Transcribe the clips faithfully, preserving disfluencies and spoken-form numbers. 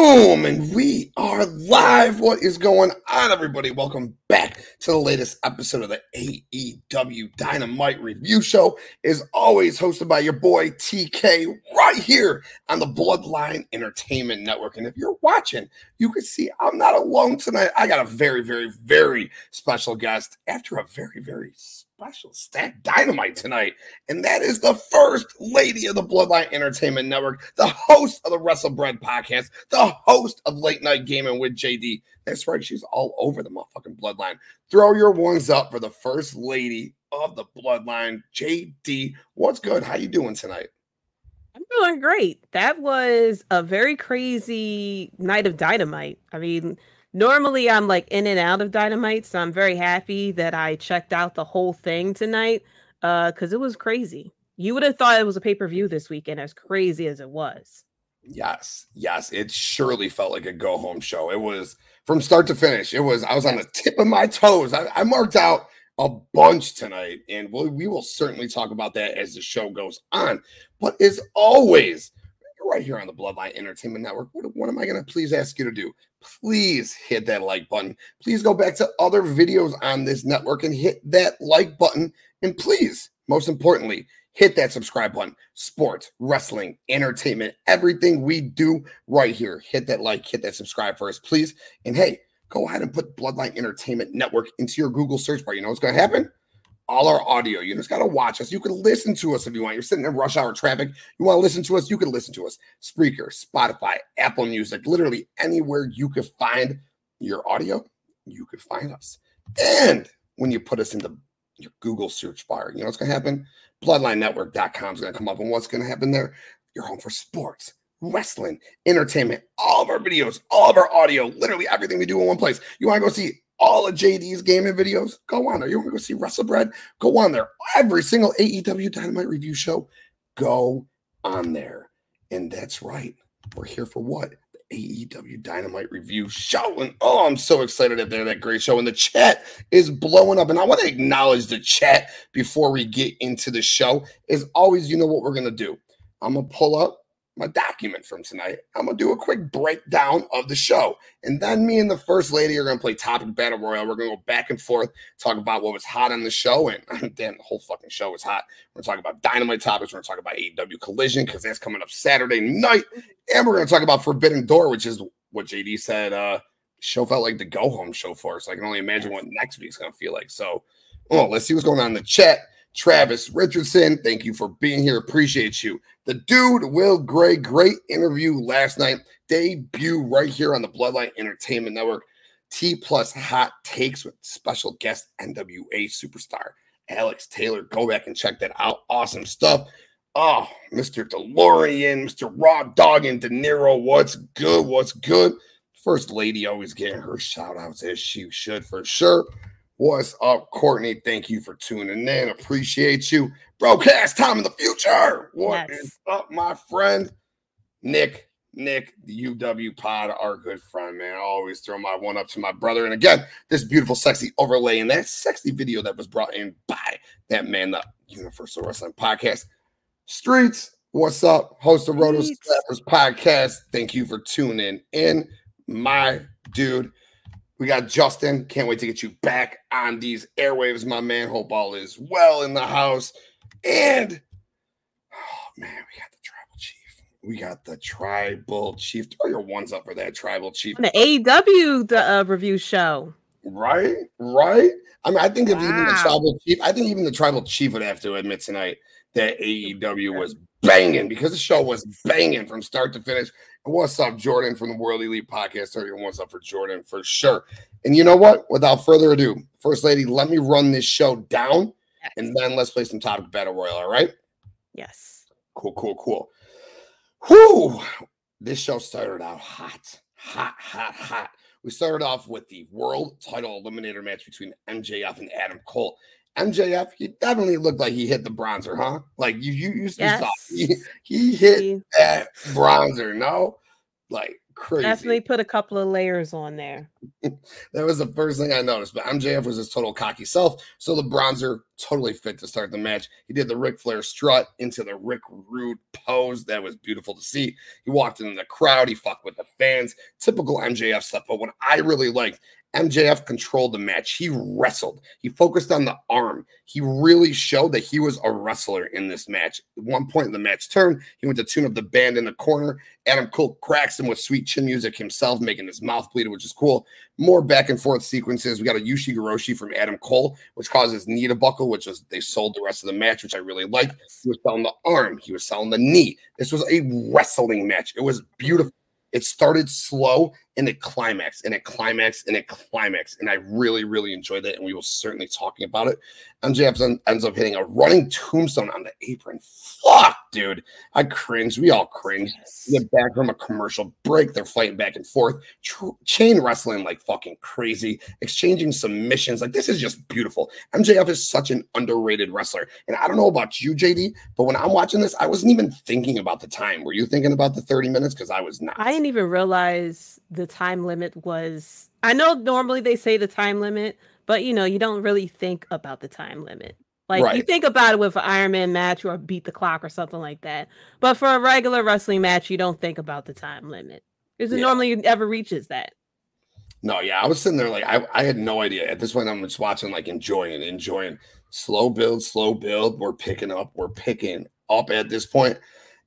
Boom! And we are live. What is going on, everybody? Welcome back to the latest episode of the A E W Dynamite Review Show. As always, hosted by your boy T K right here on the Bloodline Entertainment Network. And if you're watching, you can see I'm not alone tonight. I got a very, very, very special guest after a very, very special stack Dynamite tonight, and that is the first lady of the Bloodline Entertainment Network, the host of the Wrestle Bread podcast, the host of Late Night Gaming with J D. That's right, she's all over the motherfucking Bloodline. Throw your ones up for the first lady of the Bloodline, J D. What's good? How you doing tonight? I'm doing great. That was a very crazy night of Dynamite. I mean, normally I'm like in and out of Dynamite, so I'm very happy that I checked out the whole thing tonight uh, because it was crazy. You would have thought it was a pay-per-view this weekend, as crazy as it was. Yes, yes. It surely felt like a go-home show. It was from start to finish. It was, I was on the tip of my toes. I, I marked out a bunch tonight, and we'll, we will certainly talk about that as the show goes on. But as always, right here on the Bloodline Entertainment Network, what, what am I going to please ask you to do? Please hit that like button. Please go back to other videos on this network and hit that like button. And please, most importantly, hit that subscribe button. Sports, wrestling, entertainment, everything we do right here. Hit that like, hit that subscribe for us, please. And hey, go ahead and put Bloodline Entertainment Network into your Google search bar. You know what's going to happen? All our audio. You just got to watch us. You can listen to us if you want. You're sitting in rush hour traffic. You want to listen to us? You can listen to us. Spreaker, Spotify, Apple Music, literally anywhere you could find your audio, you could find us. And when you put us in the your Google search bar, you know what's going to happen? bloodline network dot com is going to come up. And what's going to happen there? You're home for sports, wrestling, entertainment, all of our videos, all of our audio, literally everything we do in one place. You want to go see all of J D's gaming videos, go on there. You want to go see Wrestle Bread? Go on there. Every single A E W Dynamite Review Show, go on there. And that's right. We're here for what? The A E W Dynamite Review Show. And oh, I'm so excited that they're that great show. And the chat is blowing up. And I want to acknowledge the chat before we get into the show. As always, you know what we're going to do. I'm going to pull up my document from tonight. I'm gonna do a quick breakdown of the show, and then me and the first lady are gonna play topic battle royal. We're gonna go back and forth, talk about what was hot on the show, and damn, the whole fucking show was hot. We're gonna talk about Dynamite topics. We're gonna talk about A E W Collision because that's coming up Saturday night, and we're gonna talk about Forbidden Door, which is what J D said. Uh, show felt like the go home show for us. I can only imagine what next week's gonna feel like. So, oh, let's see what's going on in the chat. Travis Richardson, thank you for being here. Appreciate you. The dude, Will Gray, great interview last night. Debut right here on the Bloodline Entertainment Network. T Plus Hot Takes with special guest N W A superstar Alex Taylor. Go back and check that out. Awesome stuff. Oh, Mister DeLorean, Mister Raw Dog and De Niro. What's good? What's good? First lady always getting her shout outs as she should for sure. What's up, Courtney? Thank you for tuning in. Appreciate you. Broadcast time in the future. What yes. is up, my friend? Nick, Nick, the U W pod, our good friend, man. I always throw my one up to my brother. And again, this beautiful, sexy overlay and that sexy video that was brought in by that man, the Universal Wrestling Podcast. Streets, what's up? Host of Roto Slappers Podcast. Thank you for tuning in, my dude. We got Justin. Can't wait to get you back on these airwaves, my man. Hope all is well in the house. And, oh, man, we got the Tribal Chief. We got the Tribal Chief. Throw your ones up for that Tribal Chief. On the A E W the, uh, review show. Right? Right? I mean, I think if wow. even the Tribal Chief, I think even the Tribal Chief would have to admit tonight that A E W was banging because the show was banging from start to finish. What's up, Jordan from the World Elite Podcast? Everyone, what's up for Jordan for sure? And you know what? Without further ado, First Lady, let me run this show down, yes. and then let's play some topic battle royal. All right? Yes. Cool, cool, cool. Whoo! This show started out hot, hot, hot, hot. We started off with the World Title Eliminator match between M J F and Adam Cole. M J F, he definitely looked like he hit the bronzer, huh? Like you, you, you, yes. you saw he, he hit that bronzer. No, like crazy. Definitely put a couple of layers on there. That was the first thing I noticed, but M J F was his total cocky self, so the bronzer totally fit to start the match. He did the Ric Flair strut into the Rick Rude pose. That was beautiful to see. He walked into the crowd. He fucked with the fans. Typical M J F stuff, but what I really liked, M J F controlled the match. He wrestled. He focused on the arm. He really showed that he was a wrestler in this match. At one point in the match turned, he went to tune up the band in the corner. Adam Cole cracks him with sweet chin music himself, making his mouth bleed, which is cool. More back and forth sequences. We got a Yoshigiroshi from Adam Cole, which causes knee to buckle, which was they sold the rest of the match, which I really liked. He was selling the arm. He was selling the knee. This was a wrestling match. It was beautiful. It started slow, and it climaxed, and it climaxed, and it climaxed, and I really, really enjoyed it, and we will certainly talking about it. M J F ends up hitting a running tombstone on the apron. Fuck, dude. I cringed. We all cringed. We get back from a commercial break. They're fighting back and forth. Tr- chain wrestling like fucking crazy, exchanging submissions. Like, this is just beautiful. M J F is such an underrated wrestler, and I don't know about you, J D, but when I'm watching this, I wasn't even thinking about the time. Were you thinking about the thirty minutes? Because I was not. I didn't even realize the time limit was. I know normally they say the time limit, but you know, you don't really think about the time limit. Like, right. You think about it with an Iron Man match or beat the clock or something like that. But for a regular wrestling match, you don't think about the time limit. Because yeah. Normally it never reaches that. No, yeah. I was sitting there like, I, I had no idea. At this point, I'm just watching, like, enjoying, enjoying. Slow build, slow build. We're picking up. We're picking up at this point.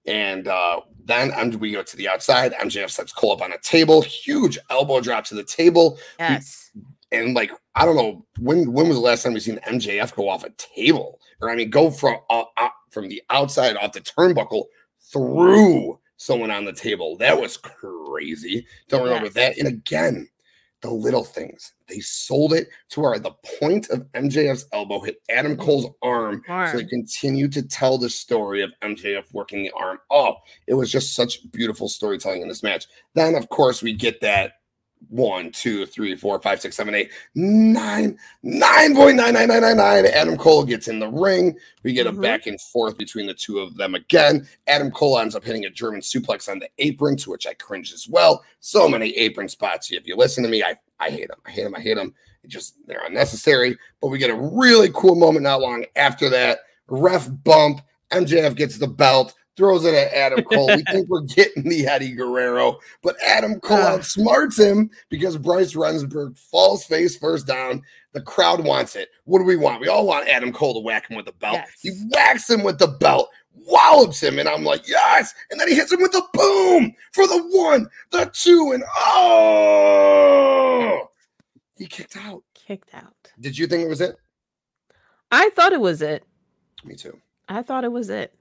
And uh, then um, we go to the outside. M J F sets Cole up on a table. Huge elbow drop to the table. Yes. We, and, like, I don't know, when when was the last time we seen M J F go off a table? Or, I mean, go from uh, uh, from the outside off the turnbuckle through someone on the table. That was crazy. Don't remember yes. that. And, again, the little things. They sold it to where the point of M J F's elbow hit Adam Cole's arm, arm. So they continue to tell the story of M J F working the arm. Oh, it was just such beautiful storytelling in this match. Then, of course, we get that One, two, three, four, five, six, seven, eight, nine, nine point nine nine nine nine nine. Adam Cole gets in the ring. We get mm-hmm. a back and forth between the two of them again. Adam Cole ends up hitting a German suplex on the apron, to which I cringe as well. So many apron spots. If you listen to me, I, I hate them. I hate them. I hate them. It just they're unnecessary. But we get a really cool moment not long after that. Ref bump. M J F gets the belt. Throws it at Adam Cole. We think we're getting the Eddie Guerrero, but Adam Cole uh, outsmarts him because Bryce Rensburg falls face first down. The crowd wants it. What do we want? We all want Adam Cole to whack him with the belt. Yes. He whacks him with the belt, wallops him, and I'm like, yes! And then he hits him with the boom for the one, the two, and oh! He kicked out. Kicked out. Did you think it was it? I thought it was it. Me too. I thought it was it.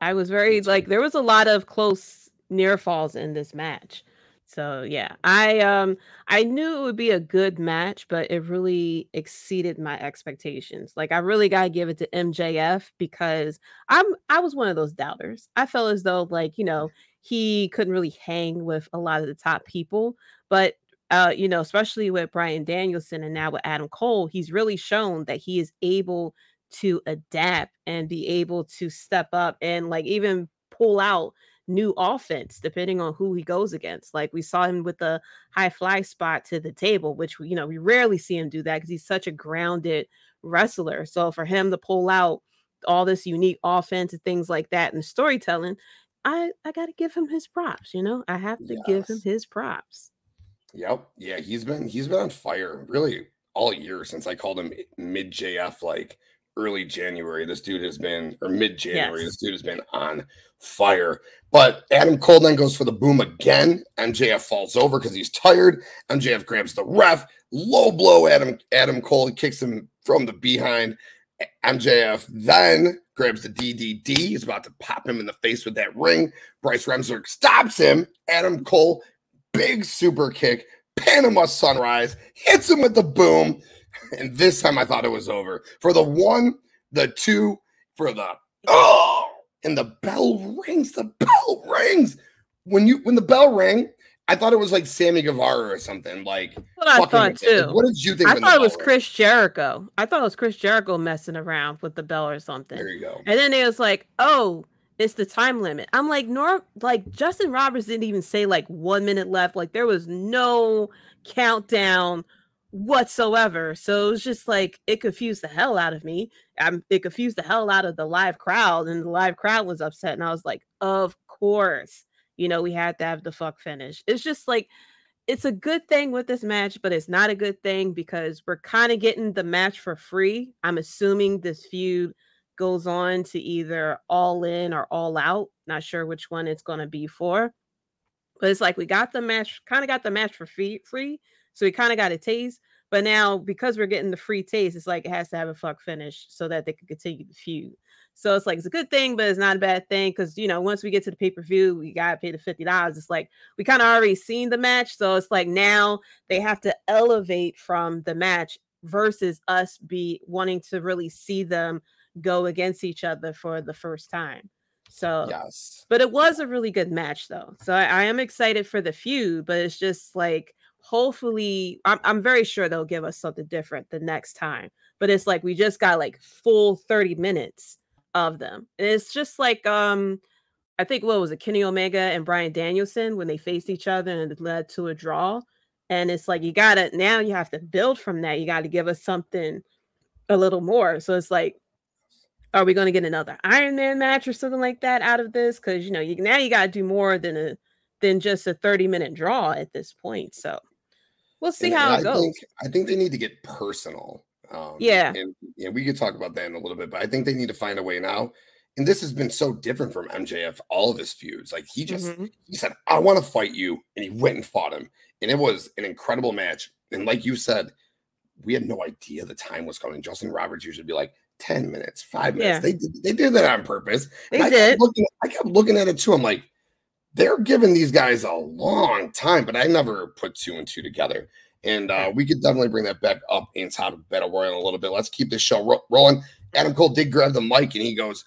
I was very, like, there was a lot of close near falls in this match. So, yeah, I um I knew it would be a good match, but it really exceeded my expectations. Like, I really got to give it to M J F because I'm I was one of those doubters. I felt as though, like, you know, he couldn't really hang with a lot of the top people. But, uh, you know, especially with Bryan Danielson and now with Adam Cole, he's really shown that he is able to adapt and be able to step up and, like, even pull out new offense depending on who he goes against. Like, we saw him with the high fly spot to the table, which, you know, we rarely see him do that because he's such a grounded wrestler. So for him to pull out all this unique offense and things like that and storytelling, I, I got to give him his props. You know, I have to yes. give him his props. Yep. Yeah. He's been, he's been on fire really all year since I called him mid J F, like, early January, this dude has been, or mid-January, yes. this dude has been on fire. But Adam Cole then goes for the boom again. M J F falls over because he's tired. M J F grabs the ref. Low blow Adam, Adam Cole. Kicks him from the behind. M J F then grabs the D D D. He's about to pop him in the face with that ring. Bryce Rensburg stops him. Adam Cole, big super kick. Panama Sunrise. Hits him with the boom. And this time I thought it was over. For the one, the two, for the oh, and the bell rings. The bell rings. When you when the bell rang, I thought it was like Sammy Guevara or something. Like what I thought too. What did you think? I thought it was Chris Jericho. I thought it was Chris Jericho messing around with the bell or something. There you go. And then it was like, oh, It's the time limit. I'm like, Norm, like Justin Roberts didn't even say like one minute left. Like there was no countdown whatsoever. So it was just like, it confused the hell out of me. I'm, it confused the hell out of the live crowd, and the live crowd was upset. And I was like, of course, you know, we had to have the fuck finish. It's just like, it's a good thing with this match, but it's not a good thing because we're kind of getting the match for free. I'm assuming this feud goes on to either All In or All Out. Not sure which one it's going to be for, but it's like, we got the match, kind of got the match for free, free. So we kind of got a taste, but now because we're getting the free taste, it's like, it has to have a fuck finish so that they can continue the feud. So it's like, it's a good thing, but it's not a bad thing. Cause you know, once we get to the pay-per-view, we got to pay the fifty dollars. It's like, we kind of already seen the match. So it's like, now they have to elevate from the match versus us be wanting to really see them go against each other for the first time. So yes, but it was a really good match though. So I, I am excited for the feud, but it's just like, hopefully I'm, I'm very sure they'll give us something different the next time, but it's like, we just got like full thirty minutes of them. And it's just like, um, I think what was it? Kenny Omega and Bryan Danielson when they faced each other and it led to a draw. And it's like, you gotta, now you have to build from that. You got to give us something a little more. So it's like, are we going to get another Iron Man match or something like that out of this? Because, you know, you, now you got to do more than a than just a thirty-minute draw at this point. So we'll see and, how and it I goes. Think, I think they need to get personal. Um, yeah. And, and we could talk about that in a little bit, but I think they need to find a way now. And this has been so different from M J F, all of his feuds. Like, he just mm-hmm. he said, I want to fight you. And he went and fought him. And it was an incredible match. And like you said, we had no idea the time was coming. Justin Roberts usually be like, ten minutes, five minutes. Yeah. They did, they did that on purpose. They I did. Kept looking, I kept looking at it too. I'm like, they're giving these guys a long time, but I never put two and two together. And uh, we could definitely bring that back up in top of Battle Royal in a little bit. Let's keep this show ro- rolling. Adam Cole did grab the mic and he goes,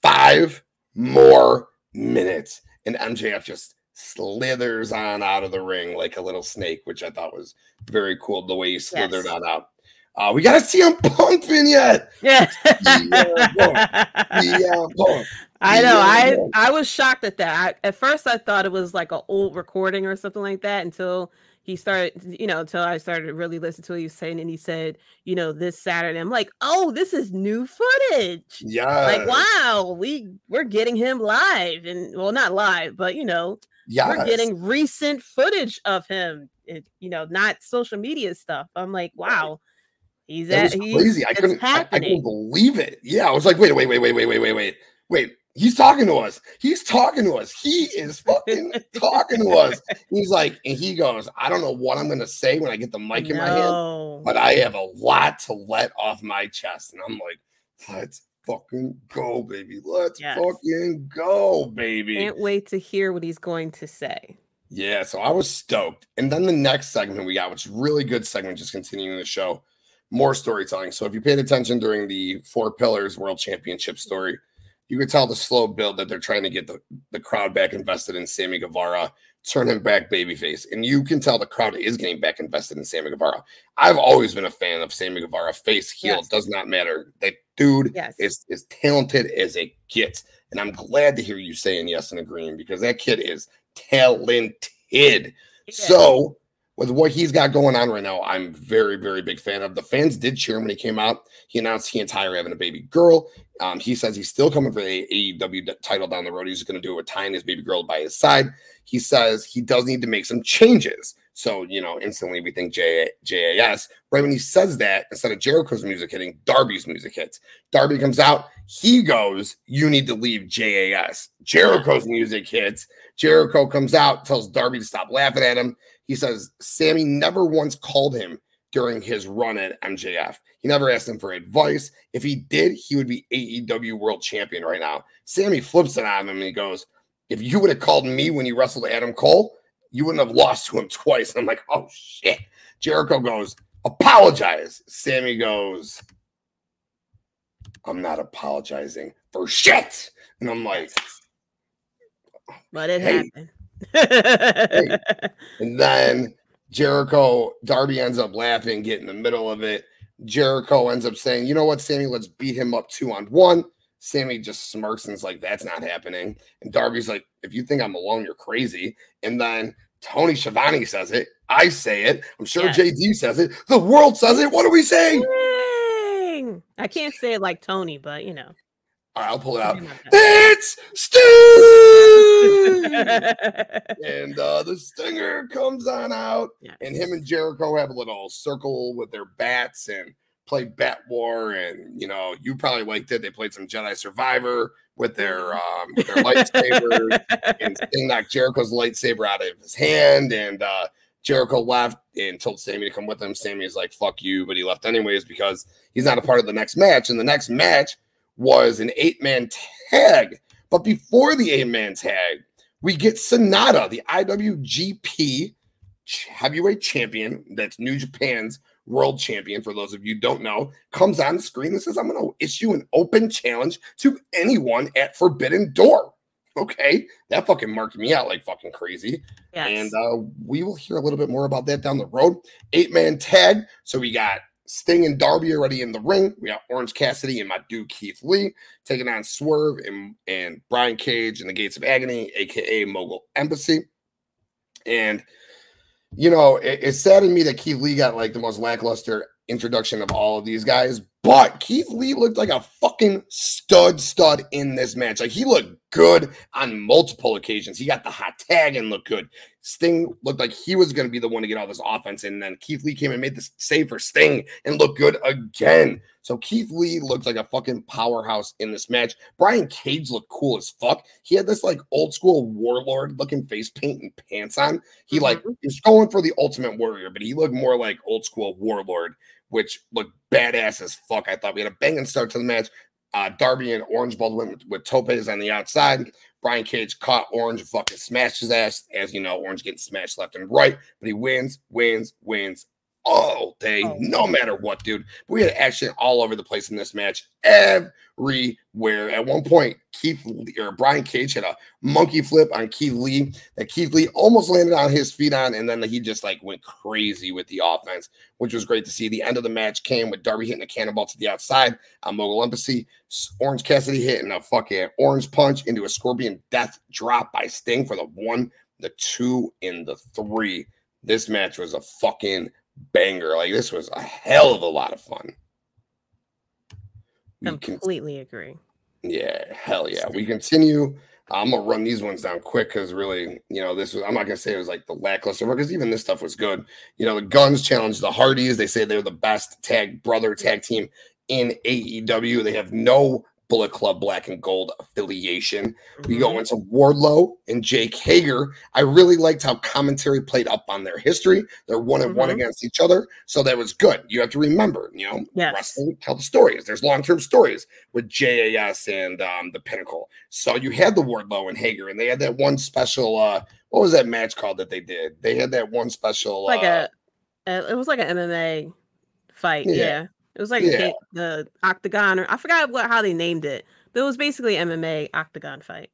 five more minutes. And M J F just slithers on out of the ring like a little snake, which I thought was very cool the way he slithered yes. on out. Uh, we got a C M Punk vignette. Yeah. C M Punk. C M Punk. I know. I, I was shocked at that. I, at first, I thought it was like an old recording or something like that until he started, you know, until I started to really listen to what he was saying. And he said, you know, this Saturday. I'm like, oh, this is new footage. Yeah. Like, wow, we, we're getting him live. And well, not live, but, you know, yes. we're getting recent footage of him, it, you know, not social media stuff. I'm like, wow. He's that at, was crazy. He's, I couldn't. I, I couldn't believe it. Yeah, I was like, wait, wait, wait, wait, wait, wait, wait, wait, wait. He's talking to us. He's talking to us. He is fucking talking to us. He's like, and he goes, I don't know what I'm gonna say when I get the mic in no. my hand, but I have a lot to let off my chest, and I'm like, let's fucking go, baby. Let's yes. fucking go, baby. Can't wait to hear what he's going to say. Yeah, so I was stoked, and then the next segment we got, which is a really good segment, just continuing the show. More storytelling. So if you paid attention during the Four Pillars World Championship story, you could tell the slow build that they're trying to get the, the crowd back invested in Sammy Guevara, turn him back babyface. And you can tell the crowd is getting back invested in Sammy Guevara. I've always been a fan of Sammy Guevara, face, heel, yes. does not matter. That dude yes. is as talented as it gets. And I'm glad to hear you saying yes and agreeing because that kid is talented. Yeah. So with what he's got going on right now, I'm very, very big fan of. The fans did cheer him when he came out. He announced he and Ty are having a baby girl. Um, he says he's still coming for the A E W title down the road. He's going to do it with Ty and his baby girl by his side. He says he does need to make some changes. So, you know, instantly we think J- JAS. Right when he says that, instead of Jericho's music hitting, Darby's music hits. Darby comes out. He goes, you need to leave J A S. Jericho's music hits. Jericho comes out, tells Darby to stop laughing at him. He says Sammy never once called him during his run at M J F. He never asked him for advice. If he did, he would be A E W world champion right now. Sammy flips it on him and he goes, if you would have called me when you wrestled Adam Cole, you wouldn't have lost to him twice. And I'm like, oh, shit. Jericho goes, apologize. Sammy goes, I'm not apologizing for shit. And I'm like, but it hey. happened. Hey. And then Jericho, Darby ends up laughing, get in the middle of it. Jericho ends up saying, you know what, Sammy, let's beat him up two on one. Sammy just smirks and is like, that's not happening. And Darby's like, if you think I'm alone, you're crazy. And then Tony Schiavone says it. I say it. I'm sure yes. J D says it. The world says it. What are we saying? Dang. I can't say it like Tony, but you know. All right, I'll pull it out. It's Sting! and uh, the Stinger comes on out, yes. and him and Jericho have a little circle with their bats and play Bat War. And, you know, you probably liked it. They played some Jedi Survivor with their um, with their lightsabers. And Sting knocked Jericho's lightsaber out of his hand. And uh, Jericho left and told Sammy to come with him. Sammy's like, fuck you. But he left anyways because he's not a part of the next match. And the next match was an eight-man tag. But before the eight-man tag, we get Sanada, the I W G P heavyweight champion, that's New Japan's world champion, for those of you who don't know, comes on the screen and says, I'm going to issue an open challenge to anyone at Forbidden Door. Okay, that fucking marked me out like fucking crazy. Yes. And uh, we will hear a little bit more about that down the road. Eight-man tag. So we got Sting and Darby already in the ring. We got Orange Cassidy and my dude Keith Lee taking on Swerve and, and Brian Cage in the Gates of Agony, a k a. Mogul Embassy. And, you know, it, it saddened me that Keith Lee got, like, the most lackluster introduction of all of these guys. But Keith Lee looked like a fucking stud stud in this match. Like, he looked good on multiple occasions. He got the hot tag and looked good. Sting looked like he was going to be the one to get all this offense. And then Keith Lee came and made the save for Sting and looked good again. So Keith Lee looked like a fucking powerhouse in this match. Brian Cage looked cool as fuck. He had this, like, old school warlord looking face paint and pants on. He, like, mm-hmm. he was going for the Ultimate Warrior, but he looked more like old school warlord, which looked badass as fuck. I thought we had a banging start to the match. Uh, Darby and Orange Bowl went with, with topes on the outside. Brian Cage caught Orange and fucking smashed his ass. As you know, Orange getting smashed left and right. But he wins, wins, wins all day, oh. no matter what, dude. But we had action all over the place in this match. Everywhere. At one point, Keith Lee, or Brian Cage had a monkey flip on Keith Lee that Keith Lee almost landed on his feet on, and then he just, like, went crazy with the offense, which was great to see. The end of the match came with Darby hitting a cannonball to the outside on Mogul Embassy, Orange Cassidy hitting a fucking orange punch into a scorpion death drop by Sting for the one, the two, and the three. This match was a fucking banger. Like, this was a hell of a lot of fun. We completely con- agree. Yeah, hell yeah. We continue. I'm gonna run these ones down quick because really, you know, this was, I'm not gonna say it was like the lackluster because even this stuff was good. You know, the Guns challenged the Hardys. They say they're the best tag brother tag team in A E W. They have no Bullet Club Black and Gold affiliation. Mm-hmm. We go into Wardlow and Jake Hager. I really liked how commentary played up on their history. They're one and mm-hmm. one against each other, so that was good. You have to remember, you know, yes. wrestling tell the stories. There's long-term stories with J A S and um, the Pinnacle. So you had the Wardlow and Hager, and they had that one special. Uh, what was that match called that they did? They had that one special. Like uh, a, it was like an M M A fight. Yeah. yeah. It was like yeah. the Octagon, or I forgot what how they named it, but it was basically M M A Octagon fight.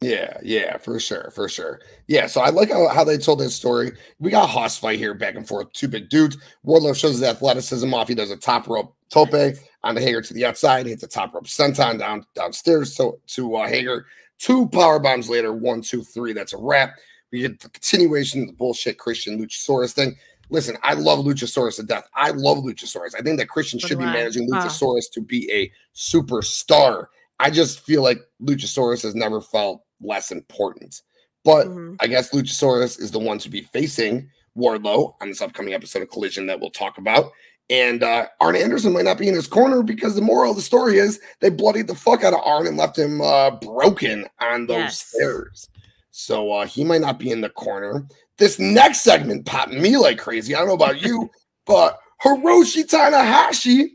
Yeah, yeah, for sure, for sure. Yeah, so I like how, how they told that story. We got a hoss fight here, back and forth, two big dudes. Wardlow shows his athleticism off. He does a top rope tope on the Hager to the outside, hits a top rope senton down downstairs to, to uh, Hager. Two power bombs later, one, two, three. That's a wrap. We get the continuation of the bullshit Christian Luchasaurus thing. Listen, I love Luchasaurus to death. I love Luchasaurus. I think that Christian should be managing Luchasaurus to be a superstar. I just feel like Luchasaurus has never felt less important. But mm-hmm. I guess Luchasaurus is the one to be facing Wardlow on this upcoming episode of Collision that we'll talk about. And uh, Arn Anderson might not be in his corner because the moral of the story is they bloodied the fuck out of Arn and left him uh, broken on those yes. stairs. So uh, he might not be in the corner. This next segment popped me like crazy. I don't know about you, but Hiroshi Tanahashi,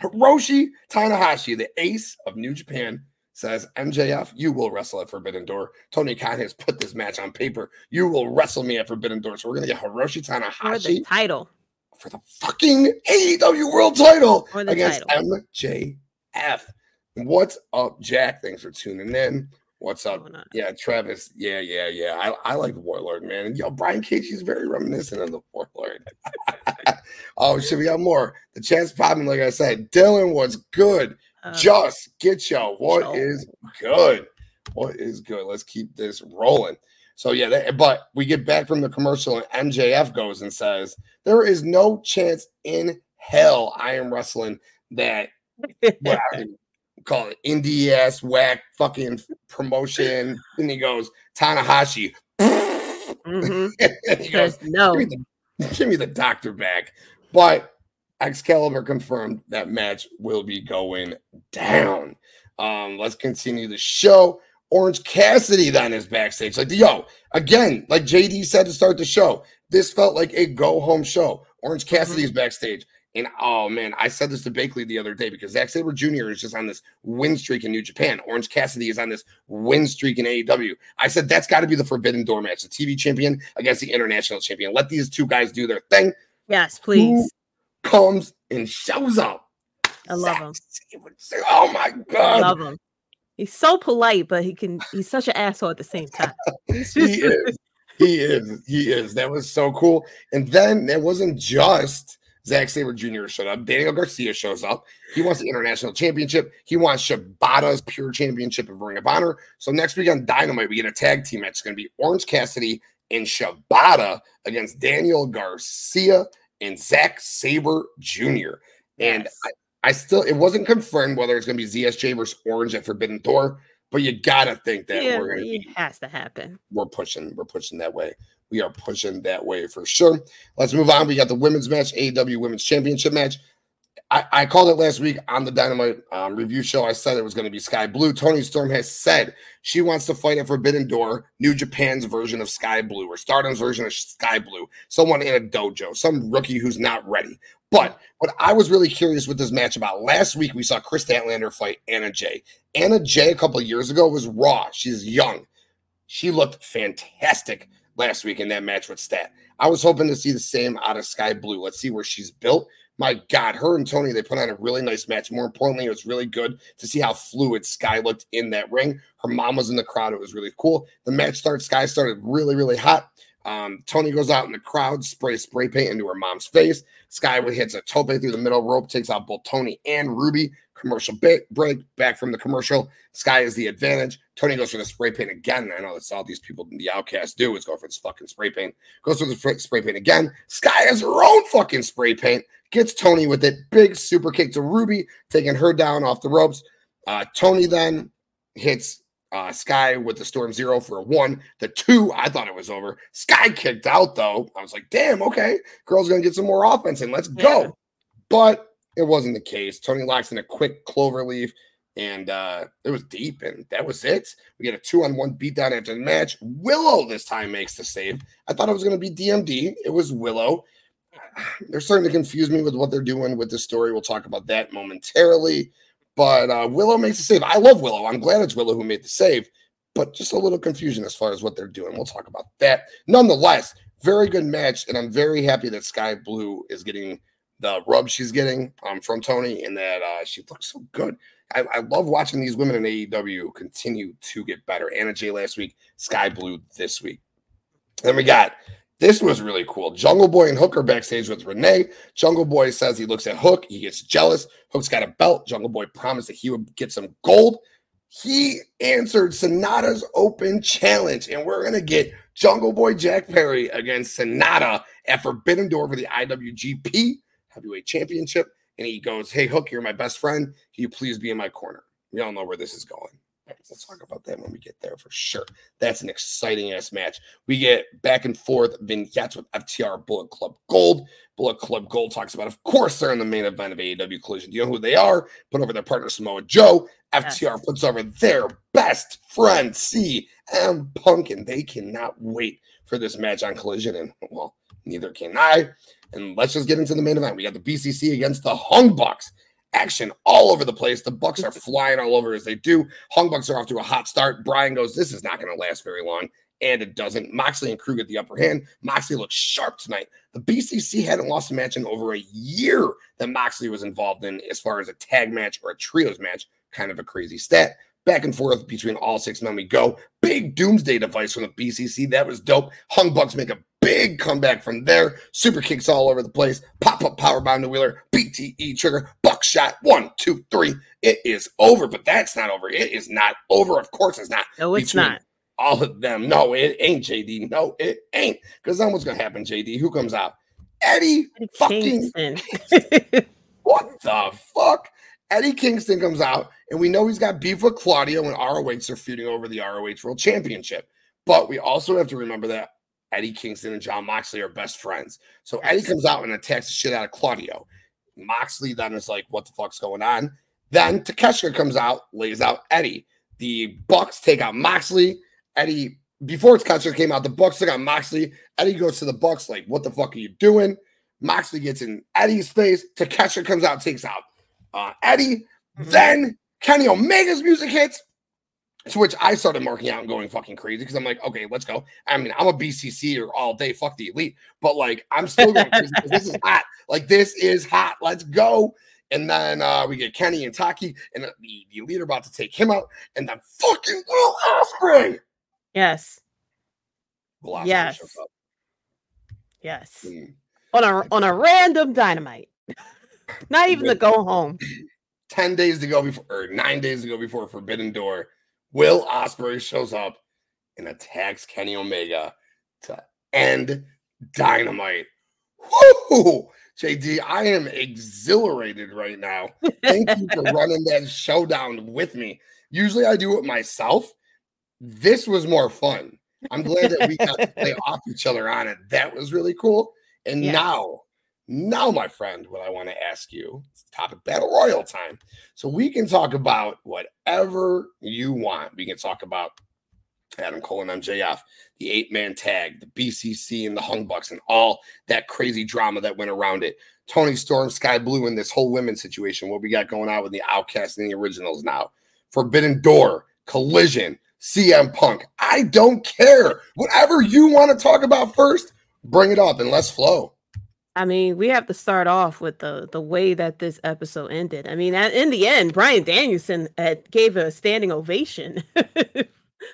Hiroshi Tanahashi, the ace of New Japan, says, M J F, you will wrestle at Forbidden Door. Tony Khan has put this match on paper. You will wrestle me at Forbidden Door. So we're going to get Hiroshi Tanahashi. For the title. For the fucking A E W World title against title. M J F. What's up, Jack? Thanks for tuning in. What's up? Yeah, Travis. Yeah, yeah, yeah. I, I like the Warlord, man. And, yo, Brian Cage is very reminiscent of the Warlord. Oh, should we have more? The chat's popping, like I said. Dylan was good. Um, Just get y'all. What so. is good? What is good? Let's keep this rolling. So, yeah, they, but we get back from the commercial and M J F goes and says, there is no chance in hell I am wrestling that, what I would call it, indie-ass, whack, fucking promotion. And he goes, Tanahashi. Mm-hmm. He goes, no. Give me, the, give me the doctor back. But Excalibur confirmed that match will be going down. Um, let's continue the show. Orange Cassidy then is backstage. Like, yo, again, like J D said to start the show, this felt like a go-home show. Orange Cassidy is backstage. And, oh, man, I said this to Bakley the other day because Zack Sabre Junior is just on this win streak in New Japan. Orange Cassidy is on this win streak in A E W. I said that's got to be the Forbidden Door match, the T V champion against the international champion. Let these two guys do their thing. Yes, please. Who comes and shows up? I love Zack him. Sabre. Oh, my God. I love him. He's so polite, but he can. He's such an asshole at the same time. Just, he is. He is. He is. That was so cool. And then it wasn't just Zack Sabre Junior showed up. Daniel Garcia shows up. He wants the international championship. He wants Shibata's pure championship of Ring of Honor. So next week on Dynamite, we get a tag team match. It's going to be Orange Cassidy and Shibata against Daniel Garcia and Zack Sabre Junior And yes. I, I still, it wasn't confirmed whether it's going to be Z S J versus Orange at Forbidden Door, but you got to think that yeah, we're going to. It has to happen. We're pushing. We're pushing that way. We are pushing that way for sure. Let's move on. We got the women's match, A E W Women's Championship match. I, I called it last week on the Dynamite um, review show. I said it was going to be Sky Blue. Toni Storm has said she wants to fight at Forbidden Door, New Japan's version of Sky Blue or Stardom's version of Sky Blue, someone in a dojo, some rookie who's not ready. But what I was really curious with this match about, last week we saw Chris Statlander fight Anna Jay. Anna Jay a couple of years ago was Raw. She's young. She looked fantastic last week in that match with Stat. I was hoping to see the same out of Sky Blue. Let's see where she's built. My God, her and Toni, they put on a really nice match. More importantly, it was really good to see how fluid Sky looked in that ring. Her mom was in the crowd. It was really cool. The match starts. Sky started really, really hot. Um, Toni goes out in the crowd, sprays spray paint into her mom's face. Sky hits a tope through the middle rope, takes out both Toni and Ruby. Commercial ba- break, back from the commercial. Sky is the advantage. Toni goes for the spray paint again. I know that's all these people in the Outcast do is go for this fucking spray paint. Goes for the fr- spray paint again. Sky has her own fucking spray paint. Gets Toni with it. Big super kick to Ruby, taking her down off the ropes. Uh, Toni then hits Uh, Sky with the Storm Zero for a one. The two, I thought it was over. Sky kicked out, though. I was like, damn, okay. Girl's going to get some more offense, and let's go. Yeah. But it wasn't the case. Toni locks in a quick clover leaf, and uh, it was deep, and that was it. We get a two-on-one beatdown after the match. Willow this time makes the save. I thought it was going to be D M D. It was Willow. They're starting to confuse me with what they're doing with this story. We'll talk about that momentarily. But uh, Willow makes the save. I love Willow. I'm glad it's Willow who made the save, but just a little confusion as far as what they're doing. We'll talk about that. Nonetheless, very good match, and I'm very happy that Sky Blue is getting the rub she's getting um, from Toni and that uh, she looks so good. I, I love watching these women in A E W continue to get better. Anna Jay last week, Sky Blue this week. Then we got... This was really cool. Jungle Boy and Hook are backstage with Renee. Jungle Boy says he looks at Hook. He gets jealous. Hook's got a belt. Jungle Boy promised that he would get some gold. He answered Sanada's open challenge, and we're going to get Jungle Boy Jack Perry against Sanada at Forbidden Door for the I W G P Heavyweight Championship. And he goes, hey, Hook, you're my best friend. Can you please be in my corner? We all know where this is going. Let's talk about that when we get there for sure. That's an exciting-ass match. We get back and forth vignettes with F T R, Bullet Club Gold. Bullet Club Gold talks about, of course, they're in the main event of A E W Collision. Do you know who they are? Put over their partner, Samoa Joe. F T R puts over their best friend, C M Punk, and they cannot wait for this match on Collision. And, well, neither can I. And let's just get into the main event. We got the B C C against the Hung Bucks. Action all over the place. The Bucks are flying all over as they do. Hung Bucks are off to a hot start. Brian goes, this is not going to last very long, and it doesn't. Moxley and Crew get the upper hand. Moxley looks sharp tonight. The B C C hadn't lost a match in over a year that Moxley was involved in as far as a tag match or a trios match. Kind of a crazy stat. Back and forth between all six men we go. Big doomsday device from the B C C. That was dope. Hung Bucks make a big comeback from there. Super kicks all over the place. Pop-up powerbomb to Wheeler. B T E trigger. Bucks shot. One, two, three. It is over, but that's not over. It is not over. Of course it's not. No, it's not. All of them. No, it ain't, J D. No, it ain't. Because then what's going to happen, J D? Who comes out? Eddie, Eddie fucking Kingston. What the fuck? Eddie Kingston comes out, and we know he's got beef with Claudio, and R O H are feuding over the R O H World Championship. But we also have to remember that Eddie Kingston and Jon Moxley are best friends. So Eddie comes out and attacks the shit out of Claudio. Moxley then is like, what the fuck's going on? Then Takeshita comes out, lays out Eddie. The Bucks take out Moxley. Eddie, before Takeshita came out, the Bucks took out Moxley. Eddie goes to the Bucks like, what the fuck are you doing? Moxley gets in Eddie's face. Takeshita comes out, takes out uh, Eddie. Mm-hmm. Then Kenny Omega's music hits. To which I started marking out and going fucking crazy because I'm like, okay, let's go. I mean, I'm a B C C or all day, fuck the elite, but like, I'm still going crazy because this is hot. Like, this is hot. Let's go. And then uh, we get Kenny and Taki, and the, the elite are about to take him out, and then fucking Will Ospreay. Yes. Will Ospreay yes. shows up. Yes. Mm. On a on a random Dynamite. Not even the go home. Ten days to go before, or nine days to go before Forbidden Door. Will Ospreay shows up and attacks Kenny Omega to end Dynamite. Woo! J D, I am exhilarated right now. Thank you for running that showdown with me. Usually I do it myself. This was more fun. I'm glad that we got to play off each other on it. That was really cool. And yeah. now, now, my friend, what I want to ask you, it's topic battle royal time. So we can talk about whatever you want. We can talk about Adam Cole and M J F, the eight-man tag, the B C C and the Hung Bucks, and all that crazy drama that went around it. Toni Storm, Sky Blue, and this whole women's situation, what we got going on with the Outcasts and the Originals now. Forbidden Door, Collision, C M Punk. I don't care. Whatever you want to talk about first, bring it up and let's flow. I mean, we have to start off with the, the way that this episode ended. I mean, in the end, Bryan Danielson had, gave a standing ovation. Yes,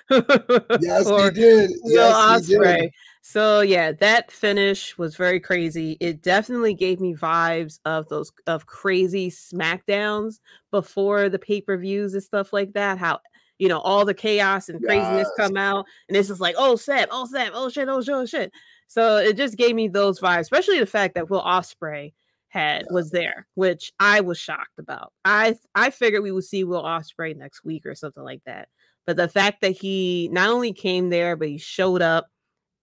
he did. Will Ospreay. He did. So yeah, that finish was very crazy. It definitely gave me vibes of those of crazy SmackDowns before the pay-per-views and stuff like that. How you know all the chaos and craziness yes. come out, and this is like, oh snap, oh snap, oh shit, oh shit, oh shit. So it just gave me those vibes, especially the fact that Will Ospreay had yeah. was there, which I was shocked about. I I figured we would see Will Ospreay next week or something like that. But the fact that he not only came there, but he showed up,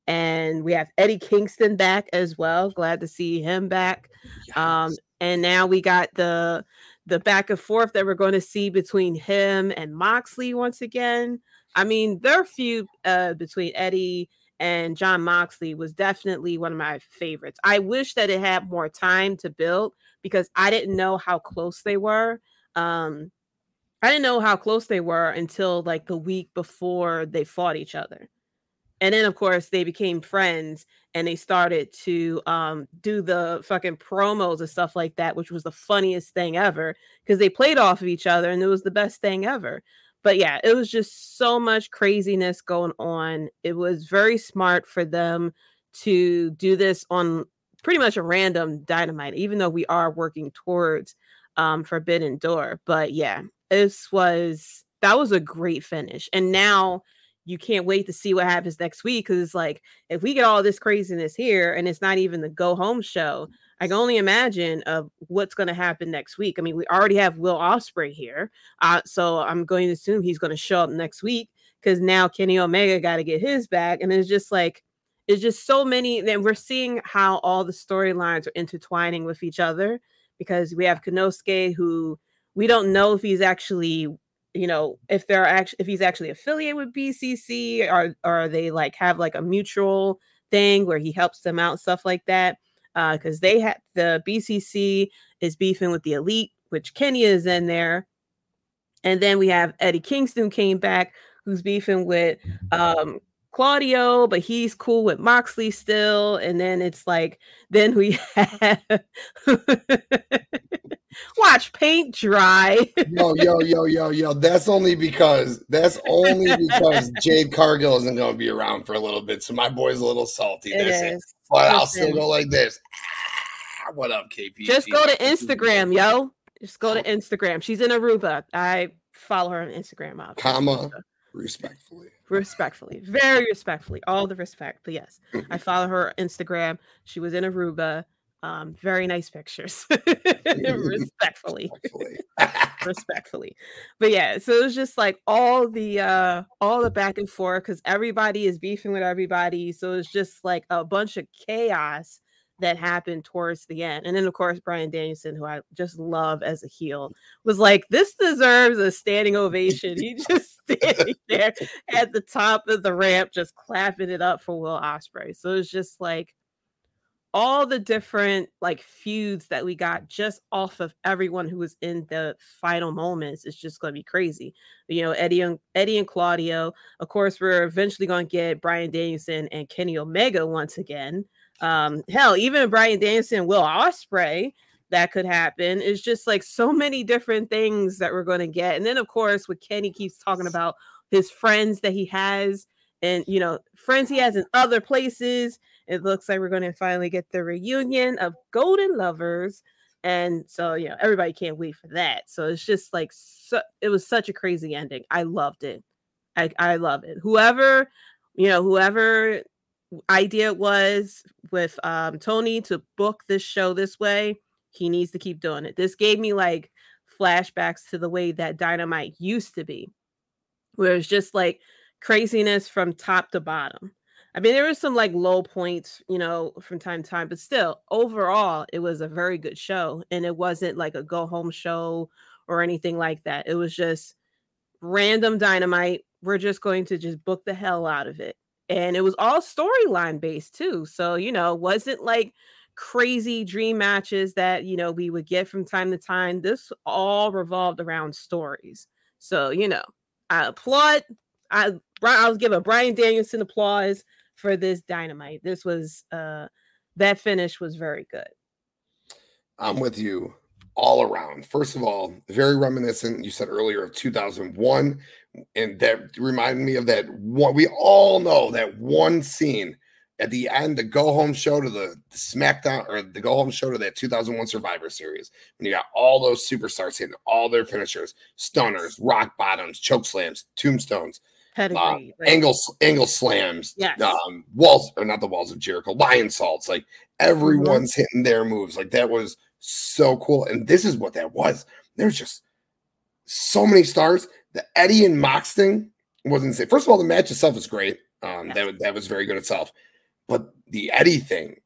and we have Eddie Kingston back as well. Glad to see him back. Yes. Um, and now we got the the back and forth that we're going to see between him and Moxley once again. I mean, their feud uh, between Eddie and Jon Moxley was definitely one of my favorites. I wish that it had more time to build because I didn't know how close they were. Um, I didn't know how close they were until like the week before they fought each other. And then of course they became friends and they started to um, do the fucking promos and stuff like that, which was the funniest thing ever because they played off of each other and it was the best thing ever. But yeah, it was just so much craziness going on. It was very smart for them to do this on pretty much a random Dynamite, even though we are working towards um, Forbidden Door. But yeah, This was that was a great finish, and now you can't wait to see what happens next week because it's like if we get all this craziness here and it's not even the go home show, I can only imagine of what's going to happen next week. I mean, we already have Will Ospreay here, uh, so I'm going to assume he's going to show up next week because now Kenny Omega got to get his back, and it's just like it's just so many. Then we're seeing how all the storylines are intertwining with each other because we have Konosuke who. We don't know if he's actually, you know, if they're actually if he's actually affiliated with B C C or or they like have like a mutual thing where he helps them out, stuff like that. Uh, because they had the B C C is beefing with the elite, which Kenny is in there, and then we have Eddie Kingston came back, who's beefing with um, Claudio, but he's cool with Moxley still, and then it's like then we have. Watch paint dry. yo, yo, yo, yo, yo. That's only because that's only because Jade Cargill isn't going to be around for a little bit, so my boy's a little salty. It that's is. It. But Listen. I'll still go like this. Ah, what up, K P? Just go to Instagram, yo. Just go to Instagram. She's in Aruba. I follow her on Instagram. Obviously. Comma, respectfully. Respectfully. Very respectfully. All the respect. But yes, I follow her on Instagram. She was in Aruba. Um, very nice pictures. Respectfully. Respectfully. Respectfully. But yeah, so it was just like all the uh, all the back and forth because everybody is beefing with everybody. So it's just like a bunch of chaos that happened towards the end. And then, of course, Bryan Danielson, who I just love as a heel, was like, this deserves a standing ovation. He just standing there at the top of the ramp, just clapping it up for Will Ospreay. So it's just like all the different like feuds that we got just off of everyone who was in the final moments. It's just going to be crazy. You know, Eddie and, Eddie and Claudio, of course, we're eventually going to get Bryan Danielson and Kenny Omega once again. Um, hell, even Bryan Danielson, Will Ospreay, that could happen. It's just like so many different things that we're going to get. And then, of course, with Kenny keeps talking about his friends that he has and, you know, friends he has in other places. It looks like we're going to finally get the reunion of Golden Lovers. And so, you know, everybody can't wait for that. So it's just like, so, it was such a crazy ending. I loved it. I, I love it. Whoever, you know, whoever... idea was with um Tony to book this show this way, he needs to keep doing it. This gave me like flashbacks to the way that Dynamite used to be, where it's just like craziness from top to bottom. I mean, there were some like low points, you know, from time to time, but still overall it was a very good show, and it wasn't like a go home show or anything like that. It was just random Dynamite. We're just going to just book the hell out of it. And it was all storyline based too. So, you know, wasn't like crazy dream matches that, you know, we would get from time to time. This all revolved around stories. So, you know, I applaud. I, I was giving Bryan Danielson applause for this Dynamite. This was, uh, that finish was very good. I'm with you all around. First of all, very reminiscent, you said earlier, of two thousand one. And that reminded me of that one. We all know that one scene at the end, the go home show to the SmackDown, or the go home show to that two thousand one Survivor Series. When you got all those superstars hitting all their finishers, stunners, rock bottoms, choke slams, tombstones, pedigree, uh, right. angle, angle slams, yes. um, walls, or not the walls of Jericho, lion salts. Like everyone's mm-hmm. hitting their moves. Like that was so cool. And this is what that was. There's just so many stars. The Eddie and Mox thing was insane. First of all, the match itself was great. Um, yes. that, that was very good itself. But the Eddie thing,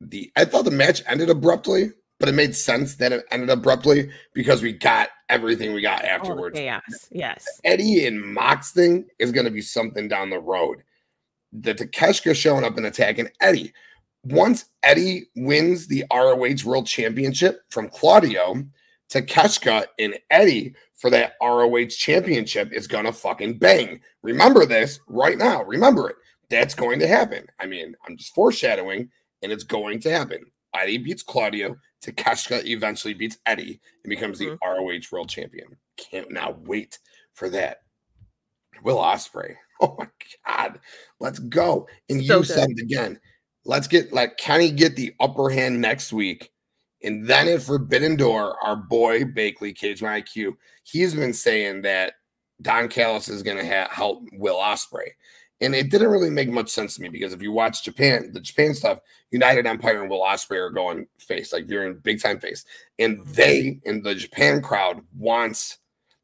the I thought the match ended abruptly, but it made sense that it ended abruptly because we got everything we got afterwards. Oh, chaos, yes. The Eddie and Mox thing is going to be something down the road. The Takeshita showing up and attacking Eddie. Once Eddie wins the R O H World Championship from Claudio, Takeshita and Eddie for that R O H championship is going to fucking bang. Remember this right now. Remember it. That's going to happen. I mean, I'm just foreshadowing, and it's going to happen. Eddie beats Claudio. Takeshita eventually beats Eddie and becomes mm-hmm. the R O H world champion. Can't now wait for that. Will Ospreay. Oh, my God. Let's go. And so you good. Said it again. Let's get, like, Kenny get the upper hand next week. And then at Forbidden Door, our boy, Bakley, Cage My I Q, he's been saying that Don Callis is going to ha- help Will Ospreay. And it didn't really make much sense to me because if you watch Japan, the Japan stuff, United Empire and Will Ospreay are going face. Like, you're in big-time face. And they, in the Japan crowd, wants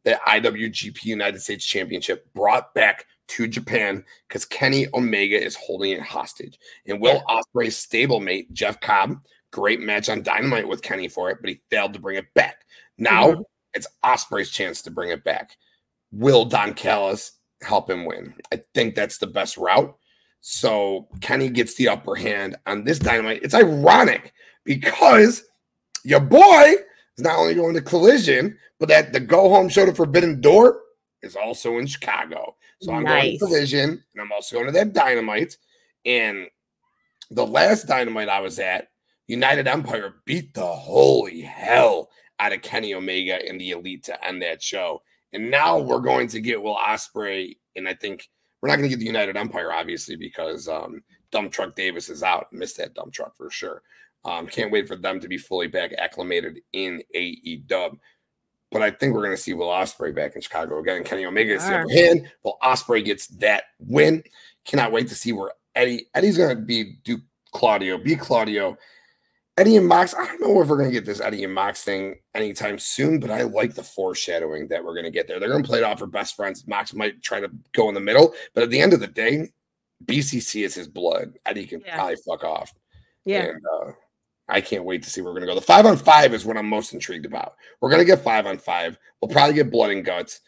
the I W G P United States Championship brought back to Japan because Kenny Omega is holding it hostage. And Will Ospreay's stablemate, Jeff Cobb, great match on Dynamite with Kenny for it, but he failed to bring it back. Now mm-hmm. it's Ospreay's chance to bring it back. Will Don Callis help him win? I think that's the best route. So Kenny gets the upper hand on this Dynamite. It's ironic because your boy is not only going to Collision, but that the go-home show to Forbidden Door is also in Chicago. So I'm nice. Going to Collision, and I'm also going to that Dynamite. And the last Dynamite I was at, United Empire beat the holy hell out of Kenny Omega and the Elite to end that show. And now we're going to get Will Ospreay, and I think we're not going to get the United Empire, obviously, because um, Dump Truck Davis is out. Missed that Dump Truck for sure. Um, can't wait for them to be fully back acclimated in A E W. But I think we're going to see Will Ospreay back in Chicago again. Kenny Omega gets the upper hand. Will Ospreay gets that win. Cannot wait to see where Eddie. Eddie's going to be do Claudio, be Claudio. Eddie and Mox, I don't know if we're going to get this Eddie and Mox thing anytime soon, but I like the foreshadowing that we're going to get there. They're going to play it off for best friends. Mox might try to go in the middle, but at the end of the day, B C C is his blood. Eddie can yeah. probably fuck off. Yeah. And, uh, I can't wait to see where we're going to go. The five on five is what I'm most intrigued about. We're going to get five on five. We'll probably get blood and guts.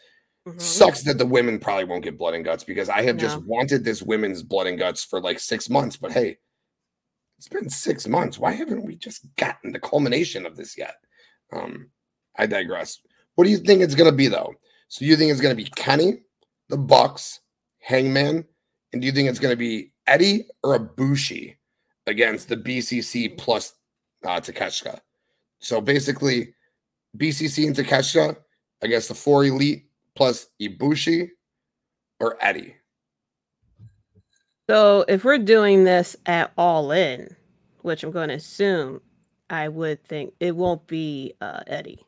Mm-hmm. Sucks that the women probably won't get blood and guts because I have no. just wanted this women's blood and guts for like six months, but hey, it's been six months. Why haven't we just gotten the culmination of this yet? Um, I digress. What do you think it's going to be, though? So you think it's going to be Kenny, the Bucks, Hangman, and do you think it's going to be Eddie or Ibushi against the B C C plus uh, Takeshita? So basically, B C C and Takeshita against the four elite plus Ibushi or Eddie. So if we're doing this at All In, which I'm going to assume, I would think it won't be uh, Eddie.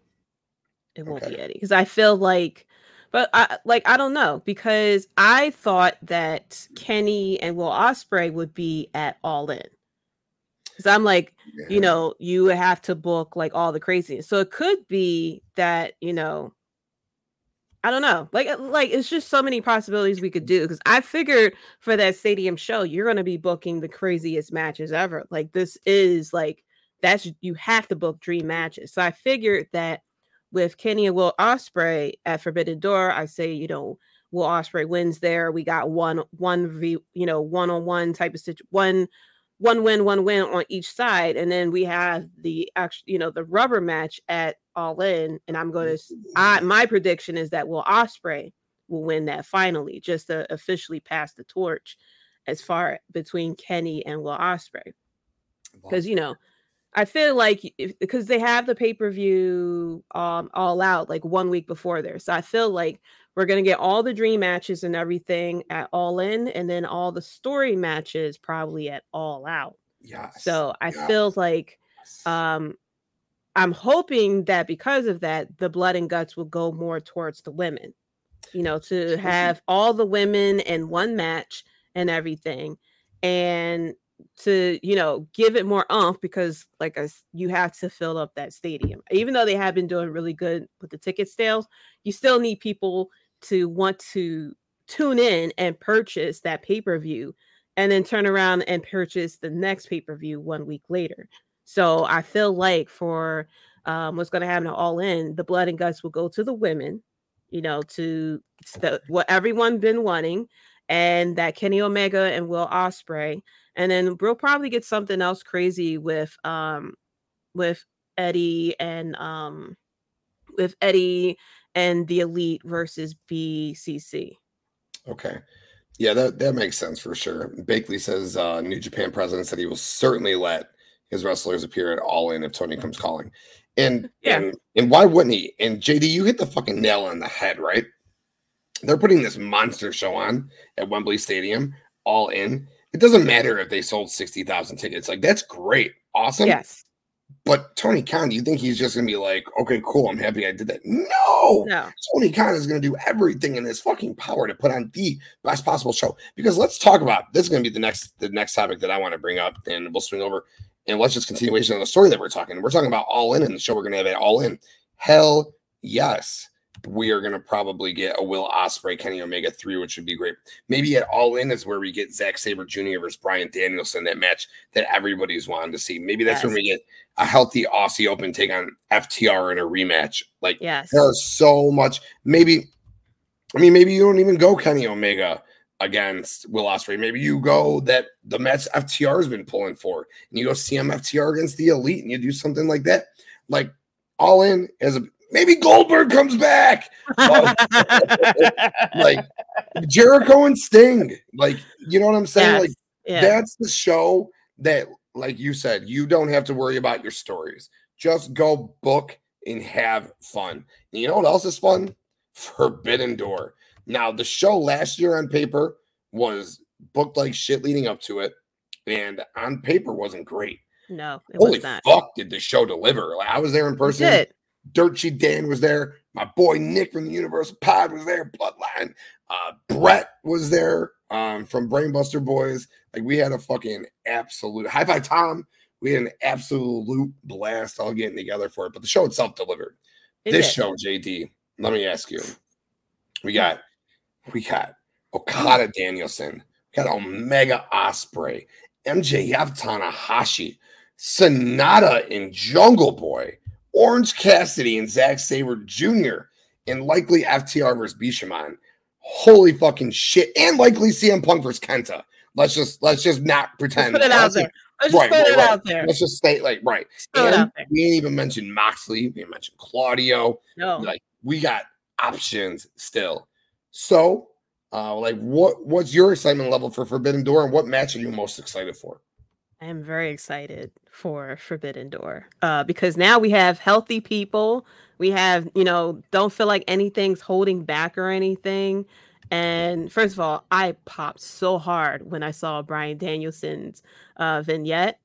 It won't okay. be Eddie because I feel like, but I like I don't know because I thought that Kenny and Will Ospreay would be at All In. Because I'm like, yeah. you know, you have to book like all the craziness. So it could be that, you know, I don't know. Like, like it's just so many possibilities we could do. Because I figured for that stadium show, you're going to be booking the craziest matches ever. Like, this is like, that's, you have to book dream matches. So I figured that with Kenny and Will Ospreay at Forbidden Door, I say, you know, Will Ospreay wins there. We got one, one, you know, one-on-one type of situation, one, one win, one win on each side. And then we have the actual, you know, the rubber match at All In, and I'm going to, I, my prediction is that Will Ospreay will win that finally, just to officially pass the torch as far between Kenny and Will Ospreay. Because, you know, I feel like, because they have the pay-per-view um, All Out like one week before there. So I feel like we're going to get all the dream matches and everything at All In, and then all the story matches probably at All Out. Yeah. So I yes. feel like, um, I'm hoping that because of that, the blood and guts will go more towards the women, you know, to have all the women in one match and everything, and to, you know, give it more oomph because, like, I, you have to fill up that stadium. Even though they have been doing really good with the ticket sales, you still need people to want to tune in and purchase that pay-per-view and then turn around and purchase the next pay-per-view one week later. So I feel like for um, what's going to happen at All In, the blood and guts will go to the women, you know, to st- what everyone's been wanting, and that Kenny Omega and Will Ospreay. And then we'll probably get something else crazy with um, with Eddie and um, with Eddie and the Elite versus B C C. Okay. Yeah, that, that makes sense for sure. Bakley says uh, New Japan president said he will certainly let his wrestlers appear at All In if Tony comes calling. And, yeah. and and why wouldn't he? And J D, you hit the fucking nail on the head, right? They're putting this monster show on at Wembley Stadium, All In. It doesn't matter if they sold sixty thousand tickets. Like, that's great. Awesome. Yes. But Tony Khan, do you think he's just going to be like, okay, cool, I'm happy I did that? No. no. Tony Khan is going to do everything in his fucking power to put on the best possible show. Because let's talk about, this is going to be the next the next topic that I want to bring up, and we'll swing over. And let's just continuation on the story that we're talking. We're talking about All In, and the show we're going to have it All In. Hell yes. We are going to probably get a Will Ospreay, Kenny Omega three, which would be great. Maybe at All In is where we get Zack Sabre Junior versus Bryan Danielson, that match that everybody's wanted to see. Maybe that's yes. when we get a healthy Aussie Open take on F T R in a rematch. Like, yes. there's so much. Maybe, I mean, maybe you don't even go Kenny Omega against Will Ospreay. Maybe you go that the match F T R has been pulling for, and you go C M F T R against the Elite, and you do something like that. Like, All In as a, maybe Goldberg comes back. Oh. Like, Jericho and Sting. Like, you know what I'm saying? Yes. Like, yes. that's the show that, like you said, you don't have to worry about your stories. Just go book and have fun. And you know what else is fun? Forbidden Door. Now, the show last year on paper was booked like shit leading up to it, and on paper wasn't great. No, it was not. Holy fuck did the show deliver. Like, I was there in person. Dirt Sheet Dan was there. My boy Nick from the Universal Pod was there. Bloodline. Uh, Brett was there um, from Brainbuster Boys. Like, we had a fucking absolute high five, Tom. We had an absolute blast all getting together for it. But the show itself delivered. Did this it? Show, J D, let me ask you. We got, we got Okada Danielson. We got Omega Ospreay. M J F Tanahashi. Sanada and Jungle Boy. Orange Cassidy and Zack Sabre Junior And likely F T R versus Bishamon. Holy fucking shit. And likely C M Punk versus Kenta. Let's just let's just not pretend. Let's put it out there. Let's just put it out there. Let's just state like right. And we ain't even mentioned Moxley. We didn't mention Claudio. No. Like, we got options still. So uh, like what what's your excitement level for Forbidden Door, and what match are you most excited for? I am very excited for Forbidden Door uh, because now we have healthy people. We have, you know, don't feel like anything's holding back or anything. And first of all, I popped so hard when I saw Bryan Danielson's uh, vignette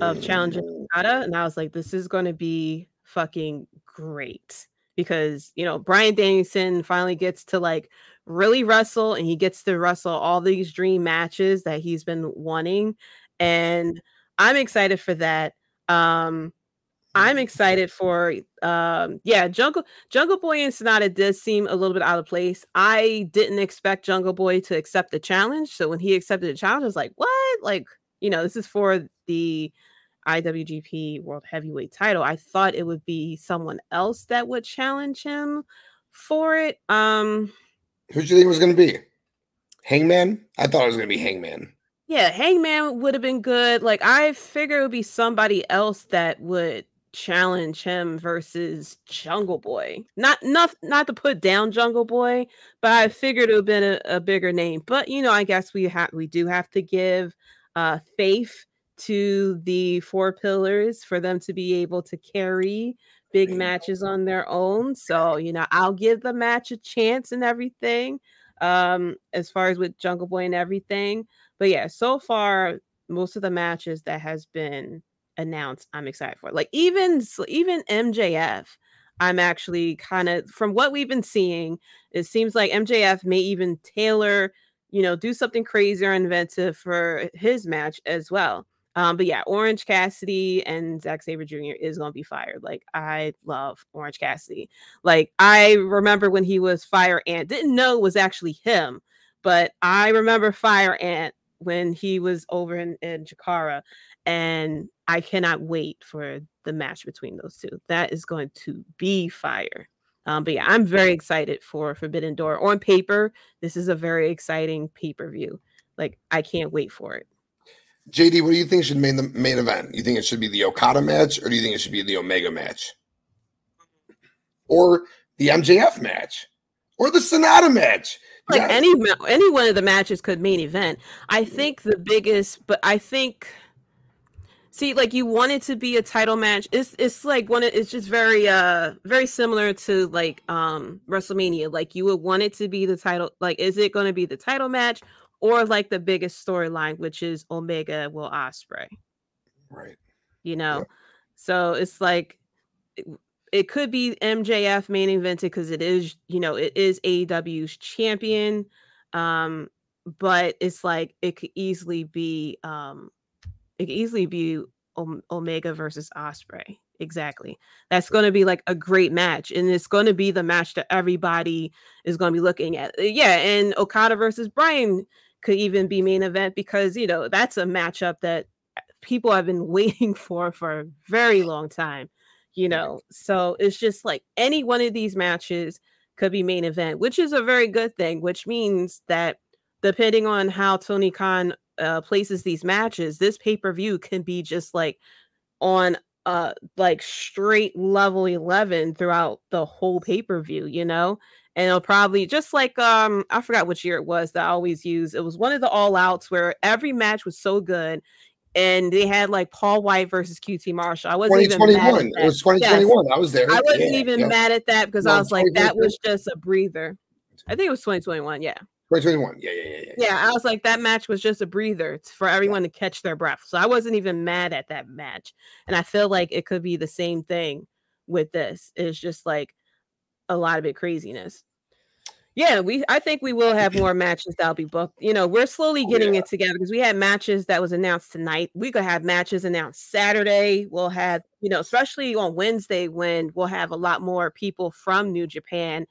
of challenging Sanada, and I was like, this is going to be fucking great because, you know, Bryan Danielson finally gets to like really wrestle, and he gets to wrestle all these dream matches that he's been wanting. And I'm excited for that. Um, I'm excited for, um, yeah, Jungle Jungle Boy and Sanada does seem a little bit out of place. I didn't expect Jungle Boy to accept the challenge. So when he accepted the challenge, I was like, what? Like, you know, this is for the I W G P World Heavyweight title. I thought it would be someone else that would challenge him for it. Um, Who did you think it was going to be? Hangman? I thought it was going to be Hangman. Yeah, Hangman would have been good. Like, I figure it would be somebody else that would challenge him versus Jungle Boy. Not not, not to put down Jungle Boy, but I figured it would have been a, a bigger name. But, you know, I guess we have we do have to give uh, faith to the Four Pillars for them to be able to carry big matches on their own. So, you know, I'll give the match a chance and everything um, as far as with Jungle Boy and everything. But yeah, so far, most of the matches that has been announced, I'm excited for. Like even, even M J F, I'm actually kind of, from what we've been seeing, it seems like M J F may even tailor, you know, do something crazy or inventive for his match as well. Um, but yeah, Orange Cassidy and Zack Sabre Junior is going to be fired. Like, I love Orange Cassidy. Like, I remember when he was Fire Ant. Didn't know it was actually him, but I remember Fire Ant when he was over in, in Jakarta. And I cannot wait for the match between those two. That is going to be fire. Um, but yeah, I'm very excited for Forbidden Door. On paper, this is a very exciting pay-per-view. Like, I can't wait for it. J D, what do you think should main the main event? You think it should be the Okada match, or do you think it should be the Omega match? Or the M J F match? Or the Sanada match? Like, yeah. any any one of the matches could main event. I think the biggest, but I think, see, like, you want it to be a title match. It's it's like one of, it's just very uh very similar to like um WrestleMania. Like, you would want it to be the title. Like, is it going to be the title match? Or like the biggest storyline, which is Omega Will Ospreay. Right. You know? Yeah. So it's like, it, it could be M J F main evented because it is, you know, it is A E W's champion. Um, but it's like, it could easily be, um, it could easily be o- Omega versus Ospreay. Exactly. That's going to be like a great match, and it's going to be the match that everybody is going to be looking at. Yeah. And Okada versus Bryan could even be main event because, you know, that's a matchup that people have been waiting for for a very long time, you know? So it's just like any one of these matches could be main event, which is a very good thing, which means that depending on how Tony Khan uh, places these matches, this pay-per-view can be just like on Uh, like straight level eleven throughout the whole pay-per-view, you know? And it'll probably just like, um, I forgot which year it was that I always use. It was one of the all outs where every match was so good. And they had like Paul White versus Q T Marshall. I wasn't even mad at that. It was twenty twenty-one. Yes. I was there. I wasn't yeah, even yeah. mad at that because no, I was like, that was just a breather. I think it was twenty twenty-one. Yeah. twenty twenty-one. Yeah, yeah, yeah, yeah. Yeah, I was like, that match was just a breather for everyone yeah. to catch their breath. So I wasn't even mad at that match. And I feel like it could be the same thing with this is just like a lot of bit craziness. Yeah, we. I think we will have more matches that'll be booked. You know, we're slowly getting oh, yeah. it together because we had matches that was announced tonight. We could have matches announced Saturday. We'll have, you know, especially on Wednesday when we'll have a lot more people from New Japan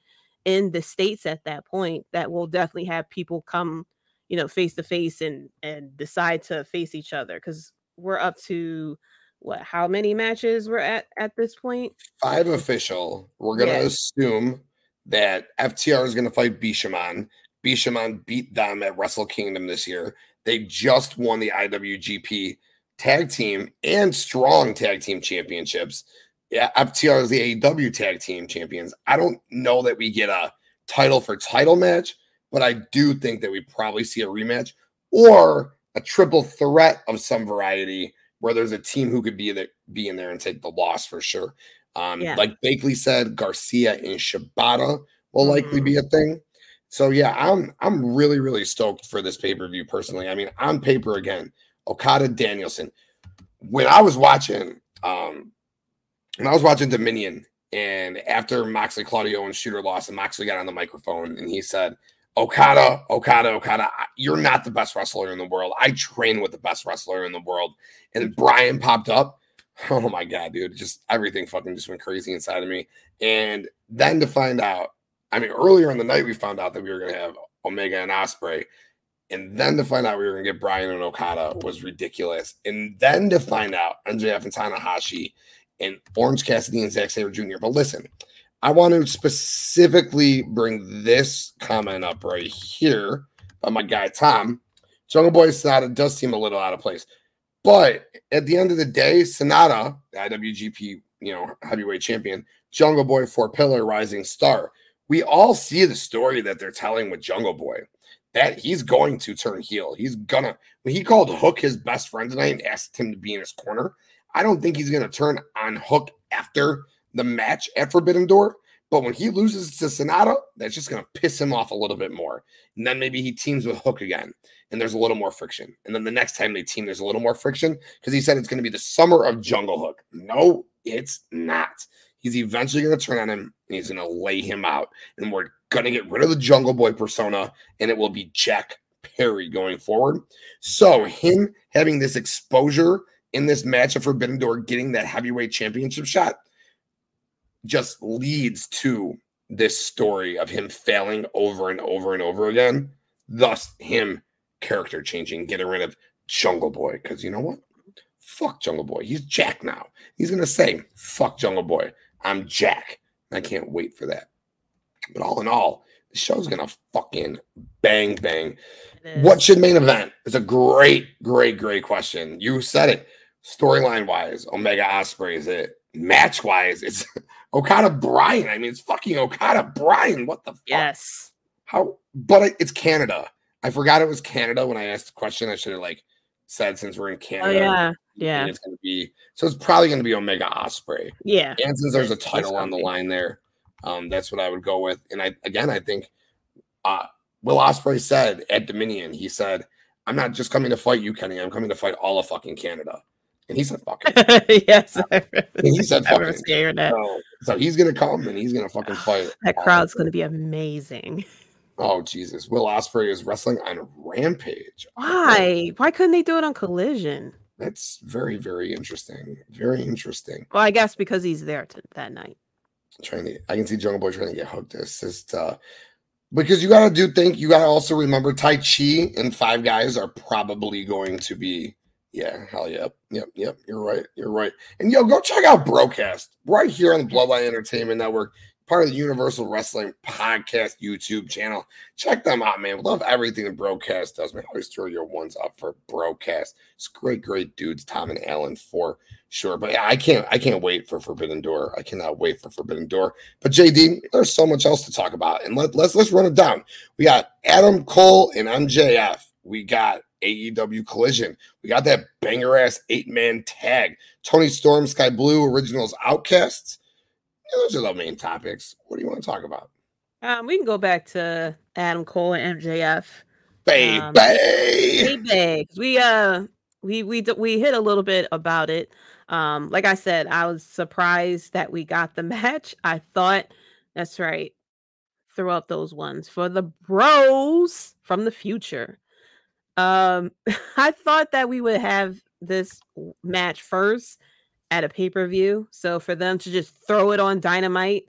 in the States at that point, that we'll definitely have people come, you know, face to face and and decide to face each other because we're up to what? How many matches we're at at this point? Five official. We're gonna yes. assume that F T R is going to fight Bishamon. Bishamon beat them at Wrestle Kingdom this year. They just won the I W G P Tag Team and Strong Tag Team Championships. Yeah, F T R is the A E W Tag Team Champions. I don't know that we get a title for title match, but I do think that we probably see a rematch or a triple threat of some variety where there's a team who could be there, be in there and take the loss for sure. Um, yeah. Like Bakley said, Garcia and Shibata will mm-hmm. likely be a thing. So yeah, I'm I'm really really stoked for this pay-per-view personally. I mean, on paper again, Okada Danielson. When I was watching, um, when I was watching Dominion, and after Moxley, Claudio, and Shooter lost, and Moxley got on the microphone and he said, "Okada, Okada, Okada, you're not the best wrestler in the world. I train with the best wrestler in the world." And Brian popped up. Oh my God, dude, just everything fucking just went crazy inside of me. And then to find out, I mean, earlier in the night, we found out that we were going to have Omega and Ospreay. And then to find out we were going to get Bryan and Okada was ridiculous. And then to find out M J F and Tanahashi and Orange Cassidy and Zack Sabre Junior But listen, I want to specifically bring this comment up right here by my guy, Tom. Jungle Boy Sanada does seem a little out of place. But at the end of the day, Sanada, the I W G P, you know, heavyweight champion, Jungle Boy, four pillar, rising star. We all see the story that they're telling with Jungle Boy, that he's going to turn heel. He's gonna, when he called Hook his best friend tonight and asked him to be in his corner, I don't think he's gonna turn on Hook after the match at Forbidden Door. But when he loses to Sanada, that's just gonna piss him off a little bit more. And then maybe he teams with Hook again. And there's a little more friction. And then the next time they team, there's a little more friction because he said it's going to be the summer of Jungle Hook. No, it's not. He's eventually going to turn on him and he's going to lay him out. And we're going to get rid of the Jungle Boy persona and it will be Jack Perry going forward. So him having this exposure in this match of Forbidden Door, getting that heavyweight championship shot just leads to this story of him failing over and over and over again. Thus him character changing, getting rid of Jungle Boy, because you know what? Fuck Jungle Boy. He's Jack now. He's gonna say, "Fuck Jungle Boy. I'm Jack." I can't wait for that. But all in all, the show's gonna fucking bang bang. What should main event? It's a great, great, great question. You said it. Storyline wise, Omega Ospreay is it. Match wise, it's Okada Bryan. I mean, it's fucking Okada Bryan. What the fuck? Yes. How? But it's Canada. I forgot it was Canada when I asked the question. I should have like said since we're in Canada. Oh, yeah, yeah. It's gonna be, so it's probably going to be Omega Ospreay. Yeah. And since there's a title on the line there, um, that's what I would go with. And I again, I think uh, Will Ospreay said at Dominion, he said, "I'm not just coming to fight you, Kenny. I'm coming to fight all of fucking Canada." And he said, "Fucking." Yes. I and he said, "Fucking." So, so he's going to come and he's going to fucking fight. That crowd's going to be amazing. Oh, Jesus. Will Ospreay is wrestling on Rampage. Why? Why couldn't they do it on Collision? That's very, very interesting. Very interesting. Well, I guess because he's there to, that night. Trying to, I can see Jungle Boy trying to get hooked. It's just, uh, because you got to do think, you got to also remember Tai Chi and Five Guys are probably going to be, yeah, hell yeah. Yep, yep, you're right. You're right. And yo, go check out Brocast right here on the Bloodline Entertainment Network. Part of the Universal Wrestling Podcast YouTube channel. Check them out, man. We love everything that Brocast does, man. Always throw your ones up for Brocast. It's great, great dudes, Tom and Alan for sure. But yeah, I can't, I can't wait for Forbidden Door. I cannot wait for Forbidden Door. But J D, there's so much else to talk about, and let, let's let's run it down. We got Adam Cole and M J F. We got A E W Collision. We got that banger ass eight man tag. Toni Storm, Sky Blue, Originals, Outcasts. Those are the main topics. What do you want to talk about? Um, we can go back to Adam Cole and M J F. Baby, um, baby. We uh we we we hit a little bit about it. Um, like I said, I was surprised that we got the match. I thought, that's right, throw up those ones for the bros from the future. Um, I thought that we would have this match first at a pay-per-view. So for them to just throw it on Dynamite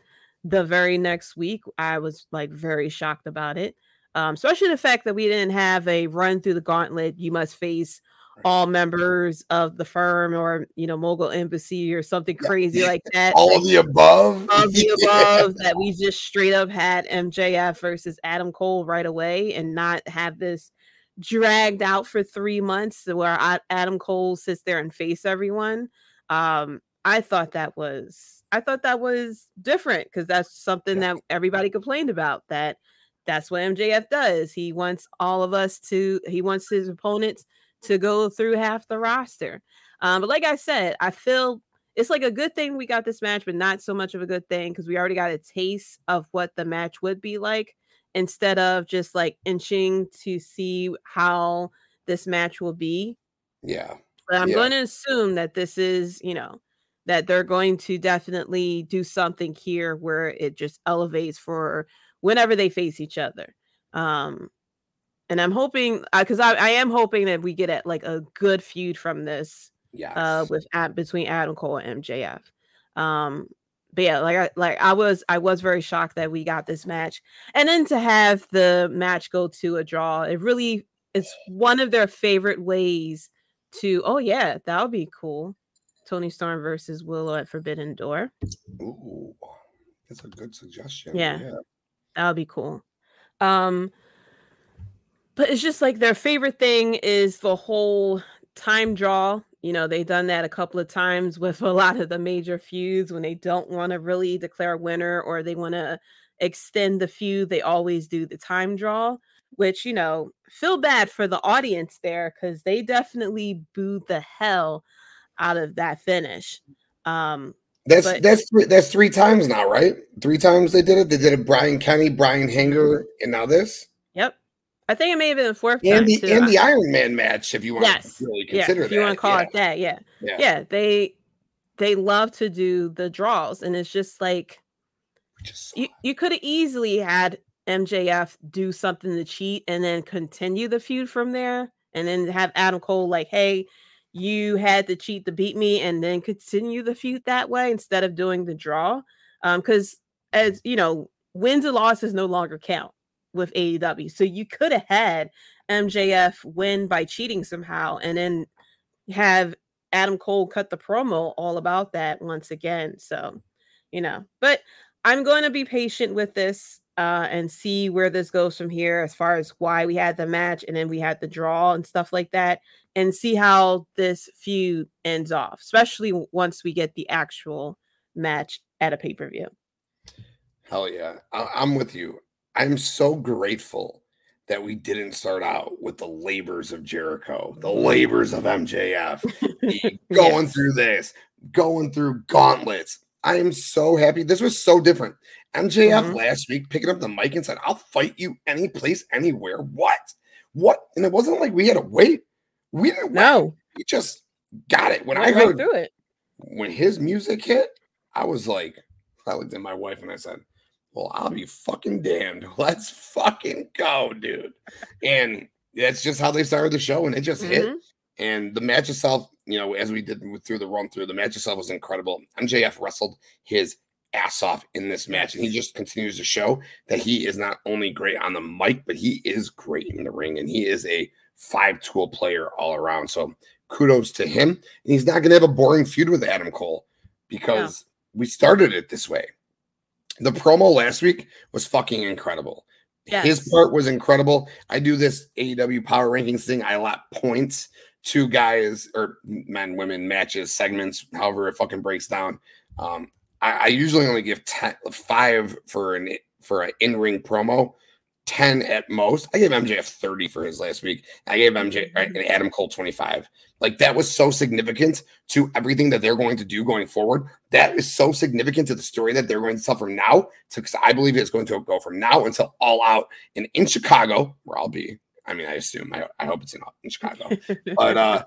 the very next week, I was like very shocked about it. Um, especially the fact that we didn't have a run through the gauntlet. You must face all members of the firm or, you know, Mogul Embassy or something crazy like that. All like, of the above. All of the above yeah. That we just straight up had M J F versus Adam Cole right away and not have this dragged out for three months where I, Adam Cole sits there and face everyone. Um, I thought that was, I thought that was different because that's something that everybody complained about, that that's what M J F does. He wants all of us to, he wants his opponents to go through half the roster. Um, but like I said, I feel it's like a good thing we got this match, but not so much of a good thing because we already got a taste of what the match would be like instead of just like inching to see how this match will be. Yeah. But I'm yeah. going to assume that this is, you know, that they're going to definitely do something here where it just elevates for whenever they face each other. Um, and I'm hoping, because I, I am hoping that we get at like a good feud from this, yes. uh, with at, between Adam Cole and M J F. Um, but yeah, like I, like I was, I was very shocked that we got this match, and then to have the match go to a draw. It really is one of their favorite ways to. Oh yeah, that would be cool. Toni Storm versus Willow at Forbidden Door. Ooh, that's a good suggestion. Yeah, yeah. That would be cool. Um, but it's just like their favorite thing is the whole time draw. You know, they've done that a couple of times with a lot of the major feuds when they don't want to really declare a winner or they want to extend the feud. They always do the time draw, which, you know, feel bad for the audience there because they definitely booed the hell out of that finish. Um, That's but, that's that's three times now, right? Three times they did it. They did it Brian Kenny, Brian Hanger, and now this. Yep, I think it may have been the fourth and time. The, too, and I the think. Iron Man match, if you want yes. to really consider yeah, if that. You want to call yeah. it that, yeah. yeah, yeah. They they love to do the draws, and it's just like just you, you could have easily had M J F do something to cheat and then continue the feud from there, and then have Adam Cole like, hey, you had to cheat to beat me and then continue the feud that way instead of doing the draw. Um, because as you know, wins and losses no longer count with A E W. So you could have had M J F win by cheating somehow and then have Adam Cole cut the promo all about that once again. So, you know, but I'm going to be patient with this uh, and see where this goes from here as far as why we had the match and then we had the draw and stuff like that. And see how this feud ends off, especially once we get the actual match at a pay-per-view. Hell yeah. I- I'm with you. I'm so grateful that we didn't start out with the labors of Jericho, the labors of M J F, going yes. through this, going through gauntlets. I am so happy. This was so different. M J F mm-hmm. last week picking up the mic and said, I'll fight you any place, anywhere. What? What? And it wasn't like we had to wait. We didn't know. We just got it. When I, I heard through it, when his music hit, I was like, I looked at my wife and I said, well, I'll be fucking damned. Let's fucking go, dude. And that's just how they started the show, and it just mm-hmm. hit. And the match itself, you know, as we did through the run through, the match itself was incredible. M J F wrestled his ass off in this match, and he just continues to show that he is not only great on the mic, but he is great in the ring, and he is a five-tool player all around. So kudos to him. And he's not going to have a boring feud with Adam Cole because no. we started it this way. The promo last week was fucking incredible. Yes. His part was incredible. I do this A E W power rankings thing. I allot points to guys or men, women, matches, segments, however it fucking breaks down. Um, I, I usually only give ten, five for an for an in-ring promo. ten at most. I gave M J F thirty for his last week. I gave M J and Adam Cole twenty-five. Like, that was so significant to everything that they're going to do going forward. That is so significant to the story that they're going to tell from now to, because I believe it's going to go from now until All Out and in Chicago, where I'll be. I mean, I assume. I, I hope it's in, in Chicago. But uh,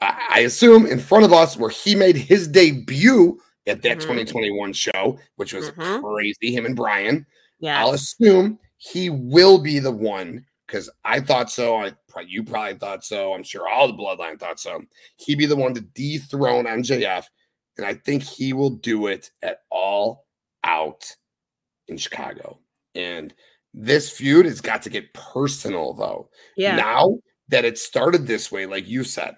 I assume, in front of us where he made his debut at that mm-hmm. twenty twenty-one show, which was mm-hmm. crazy, him and Brian. Yeah. I'll assume he will be the one, because I thought so. I, you probably thought so. I'm sure all the Bloodline thought so. He'd be the one to dethrone M J F, and I think he will do it at All Out in Chicago. And this feud has got to get personal, though. Yeah. Now that it started this way, like you said,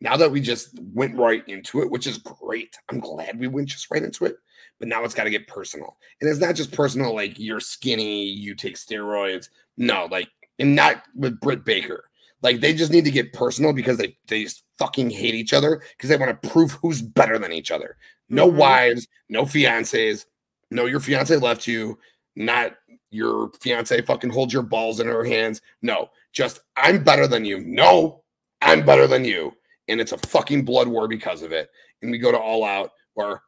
now that we just went right into it, which is great. I'm glad we went just right into it. But now it's got to get personal. And it's not just personal like you're skinny, you take steroids. No, like, and not with Britt Baker. Like, they just need to get personal because they, they just fucking hate each other because they want to prove who's better than each other. No mm-hmm. wives, no fiancés. No, your fiancé left you. Not your fiancé fucking holds your balls in her hands. No, just I'm better than you. No, I'm better than you. And it's a fucking blood war because of it. And we go to All Out where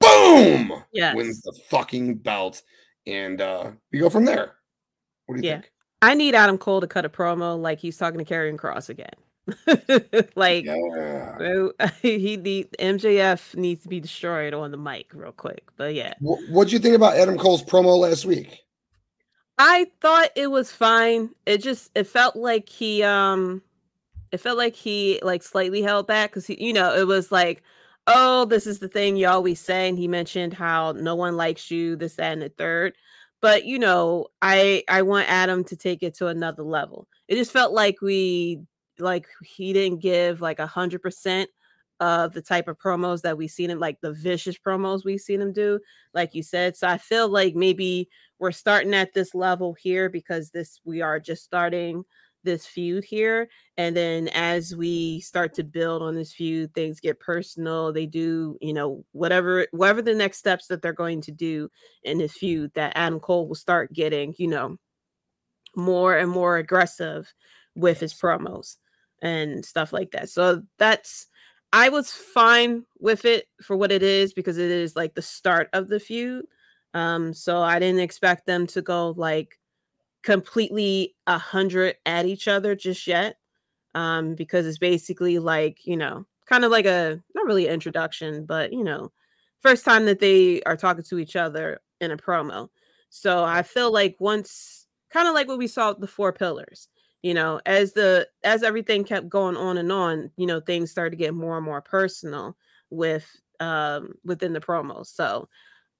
boom! Yes. Wins the fucking belt. And uh, we go from there. What do you yeah. think? I need Adam Cole to cut a promo like he's talking to Karrion Kross again. Like, yeah. he, the M J F needs to be destroyed on the mic real quick. But yeah. What'd you think about Adam Cole's promo last week? I thought it was fine. It just, it felt like he, um, it felt like he like slightly held back because he, you know, it was like, oh, this is the thing you always say. And he mentioned how no one likes you, this, that, and the third. But, you know, I I want Adam to take it to another level. It just felt like we, like he didn't give like one hundred percent of the type of promos that we've seen him, like the vicious promos we've seen him do, like you said. So I feel like maybe we're starting at this level here because this, we are just starting this feud here. And then as we start to build on this feud, things get personal. They do, you know, whatever, whatever the next steps that they're going to do in this feud, that Adam Cole will start getting, you know, more and more aggressive with his promos and stuff like that. So that's, I was fine with it for what it is, because it is like the start of the feud. Um, so I didn't expect them to go like completely a hundred at each other just yet, um because it's basically like, you know, kind of like a, not really an introduction, but you know, first time that they are talking to each other in a promo. So I feel like once, kind of like what we saw with the Four Pillars, you know, as the as everything kept going on and on, you know, things started to get more and more personal with um within the promo. So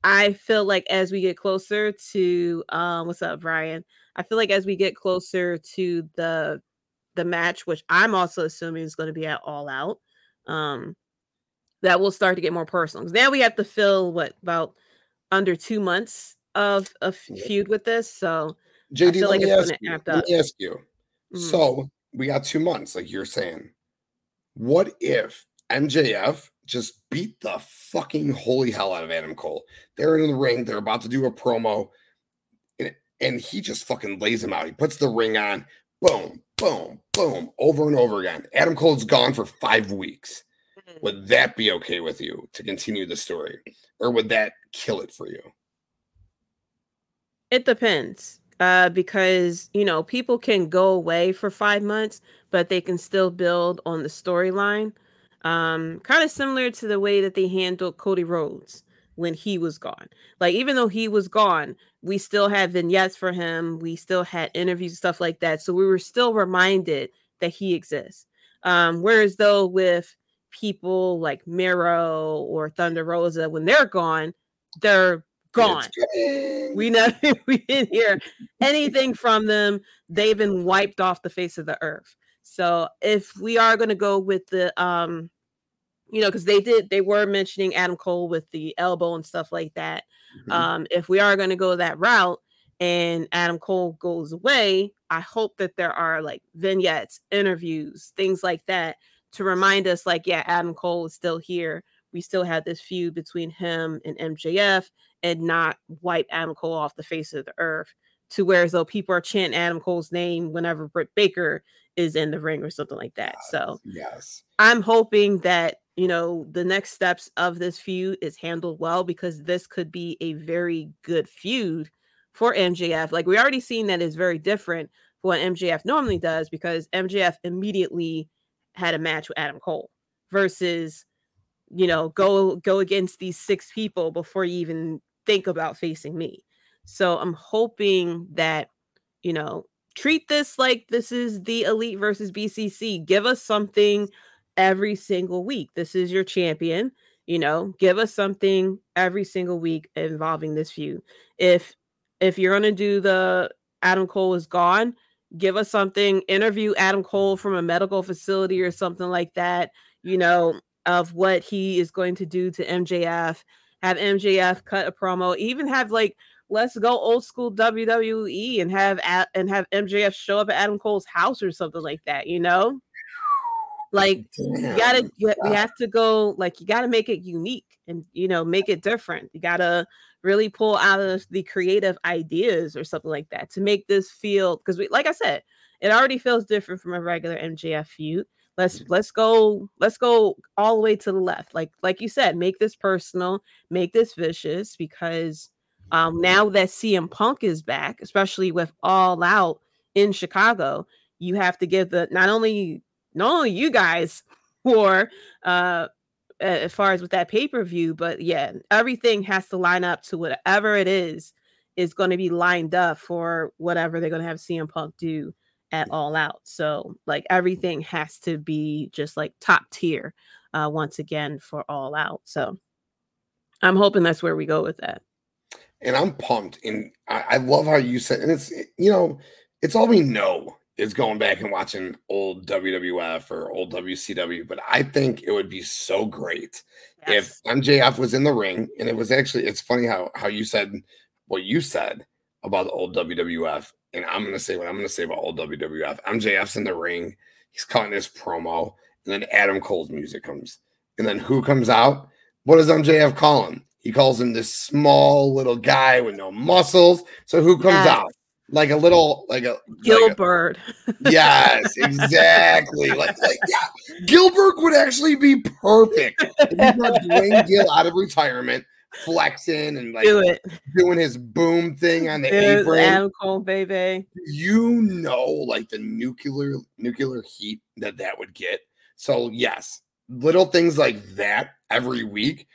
I feel like as we get closer to um, what's up, Brian? I feel like as we get closer to the the match, which I'm also assuming is going to be at All Out, um, that will start to get more personal. Now we have to fill what, about under two months of a feud with this. So J D, I feel like it's going to act up. Let me ask you. Mm-hmm. So we got two months, like you're saying. What if M J F just beat the fucking holy hell out of Adam Cole? They're in the ring. They're about to do a promo. And, and he just fucking lays him out. He puts the ring on. Boom, boom, boom. Over and over again. Adam Cole's gone for five weeks. Would that be okay with you to continue the story? Or would that kill it for you? It depends. Uh, because, you know, people can go away for five months, but they can still build on the storyline. Um, kind of similar to the way that they handled Cody Rhodes when he was gone. Like, even though he was gone, we still had vignettes for him. We still had interviews and stuff like that. So we were still reminded that he exists. Um, whereas though with people like Miro or Thunder Rosa, when they're gone, they're gone. We know we didn't hear anything from them. They've been wiped off the face of the earth. So if we are going to go with the, um, you know, because they did, they were mentioning Adam Cole with the elbow and stuff like that. Mm-hmm. Um, if we are going to go that route and Adam Cole goes away, I hope that there are like vignettes, interviews, things like that to remind us like, yeah, Adam Cole is still here. We still have this feud between him and M J F, and not wipe Adam Cole off the face of the earth to where as though people are chanting Adam Cole's name whenever Britt Baker is in the ring or something like that. Yes, so yes, I'm hoping that, you know, the next steps of this feud is handled well, because this could be a very good feud for M J F. Like, we already seen that is very different from what M J F normally does, because M J F immediately had a match with Adam Cole. versus, you know, go go against these six people before you even think about facing me. So I'm hoping that, you know, treat this like this is the Elite versus B C C. Give us something every single week. This is your champion. You know, give us something every single week involving this feud. If if you're going to do the Adam Cole is gone, give us something. Interview Adam Cole from a medical facility or something like that, you know, of what he is going to do to M J F. Have M J F cut a promo. Even have, like, let's go old school W W E and have and have M J F show up at Adam Cole's house or something like that, you know? Like, you gotta, you have to go, like, you gotta make it unique and, you know, make it different. You gotta really pull out of the creative ideas or something like that to make this feel, because we, like I said, it already feels different from a regular M J F feud. Let's, let's go, let's go all the way to the left. Like, like you said, make this personal, make this vicious, because um, now that C M Punk is back, especially with All Out in Chicago, you have to give the, not only Not only you guys for uh, as far as with that pay-per-view, but yeah, everything has to line up to whatever it is, is going to be lined up for whatever they're going to have C M Punk do at All Out. So like everything has to be just like top tier uh, once again for All Out. So I'm hoping that's where we go with that. And I'm pumped. And I, I love how you said, and it's, you know, it's all we know. Is going back and watching old W W F or old W C W, but I think it would be so great yes. if M J F was in the ring. And it was actually, it's funny how, how you said what you said about the old W W F. And I'm going to say what I'm going to say about old W W F. M J F's in the ring. He's cutting his promo. And then Adam Cole's music comes. And then who comes out? What does M J F call him? He calls him this small little guy with no muscles. So who comes yes. out? Like a little, like a Gilbert. Like a, yes, exactly. like, like, yeah, Gilbert would actually be perfect. If you brought Dwayne Gill out of retirement, flexing and like Do doing his boom thing on the it apron. Adam Cole, baby. You know, like the nuclear nuclear heat that that would get. So yes, little things like that every week.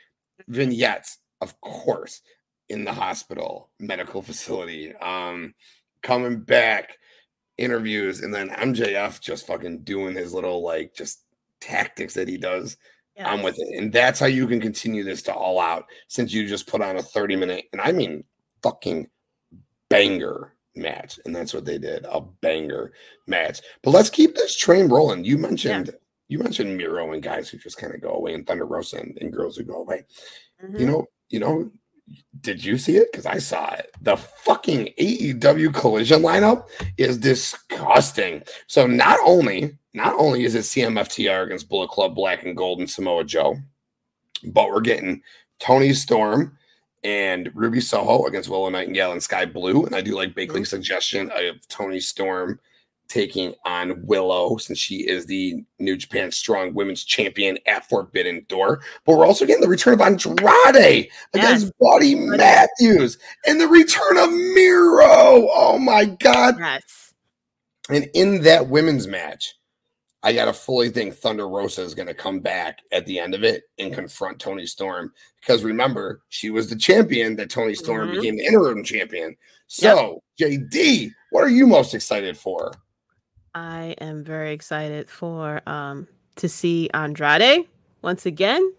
Vignettes, of course, in the hospital, medical facility. Um. Coming back, interviews, and then M J F just fucking doing his little like just tactics that he does. Yes. I'm with it, and that's how you can continue this to All Out. Since you just put on a thirty minute, and I mean fucking banger match, and that's what they did, a banger match. But let's keep this train rolling. You mentioned yes. you mentioned Miro and guys who just kind of go away, and Thunder Rosa and, and girls who go away. Mm-hmm. You know, you know. Did you see it? Because I saw it. The fucking A E W Collision lineup is disgusting. So not only, not only is it C M F T R against Bullet Club, Black and Gold, and Samoa Joe, but we're getting Toni Storm and Ruby Soho against Willow Nightingale and Sky Blue. And I do like Bakley's suggestion of Toni Storm taking on Willow, since she is the New Japan Strong Women's Champion at Forbidden Door. But we're also getting the return of Andrade against yes. Buddy Matthews and the return of Miro. Oh, my God. Yes. And in that women's match, I got to fully think Thunder Rosa is going to come back at the end of it and confront Toni Storm. Because remember, she was the champion that Toni Storm mm-hmm. became the interim champion. So, yep. J D, what are you most excited for? I am very excited for um, to see Andrade once again,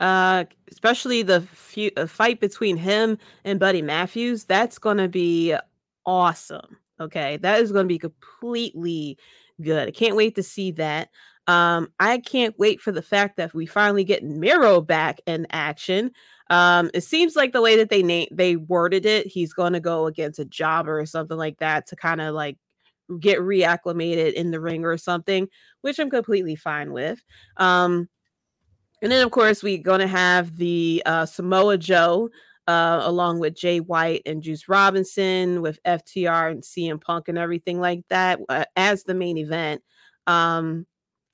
uh, especially the few, uh, fight between him and Buddy Matthews. That's going to be awesome. Okay, that is going to be completely good. I can't wait to see that. Um, I can't wait for the fact that we finally get Miro back in action. Um, it seems like the way that they na- they worded it, he's going to go against a jobber or something like that to kind of like get reacclimated in the ring or something, which I'm completely fine with. Um, and then, of course, we're going to have the uh, Samoa Joe uh, along with Jay White and Juice Robinson with F T R and C M Punk and everything like that uh, as the main event. Um,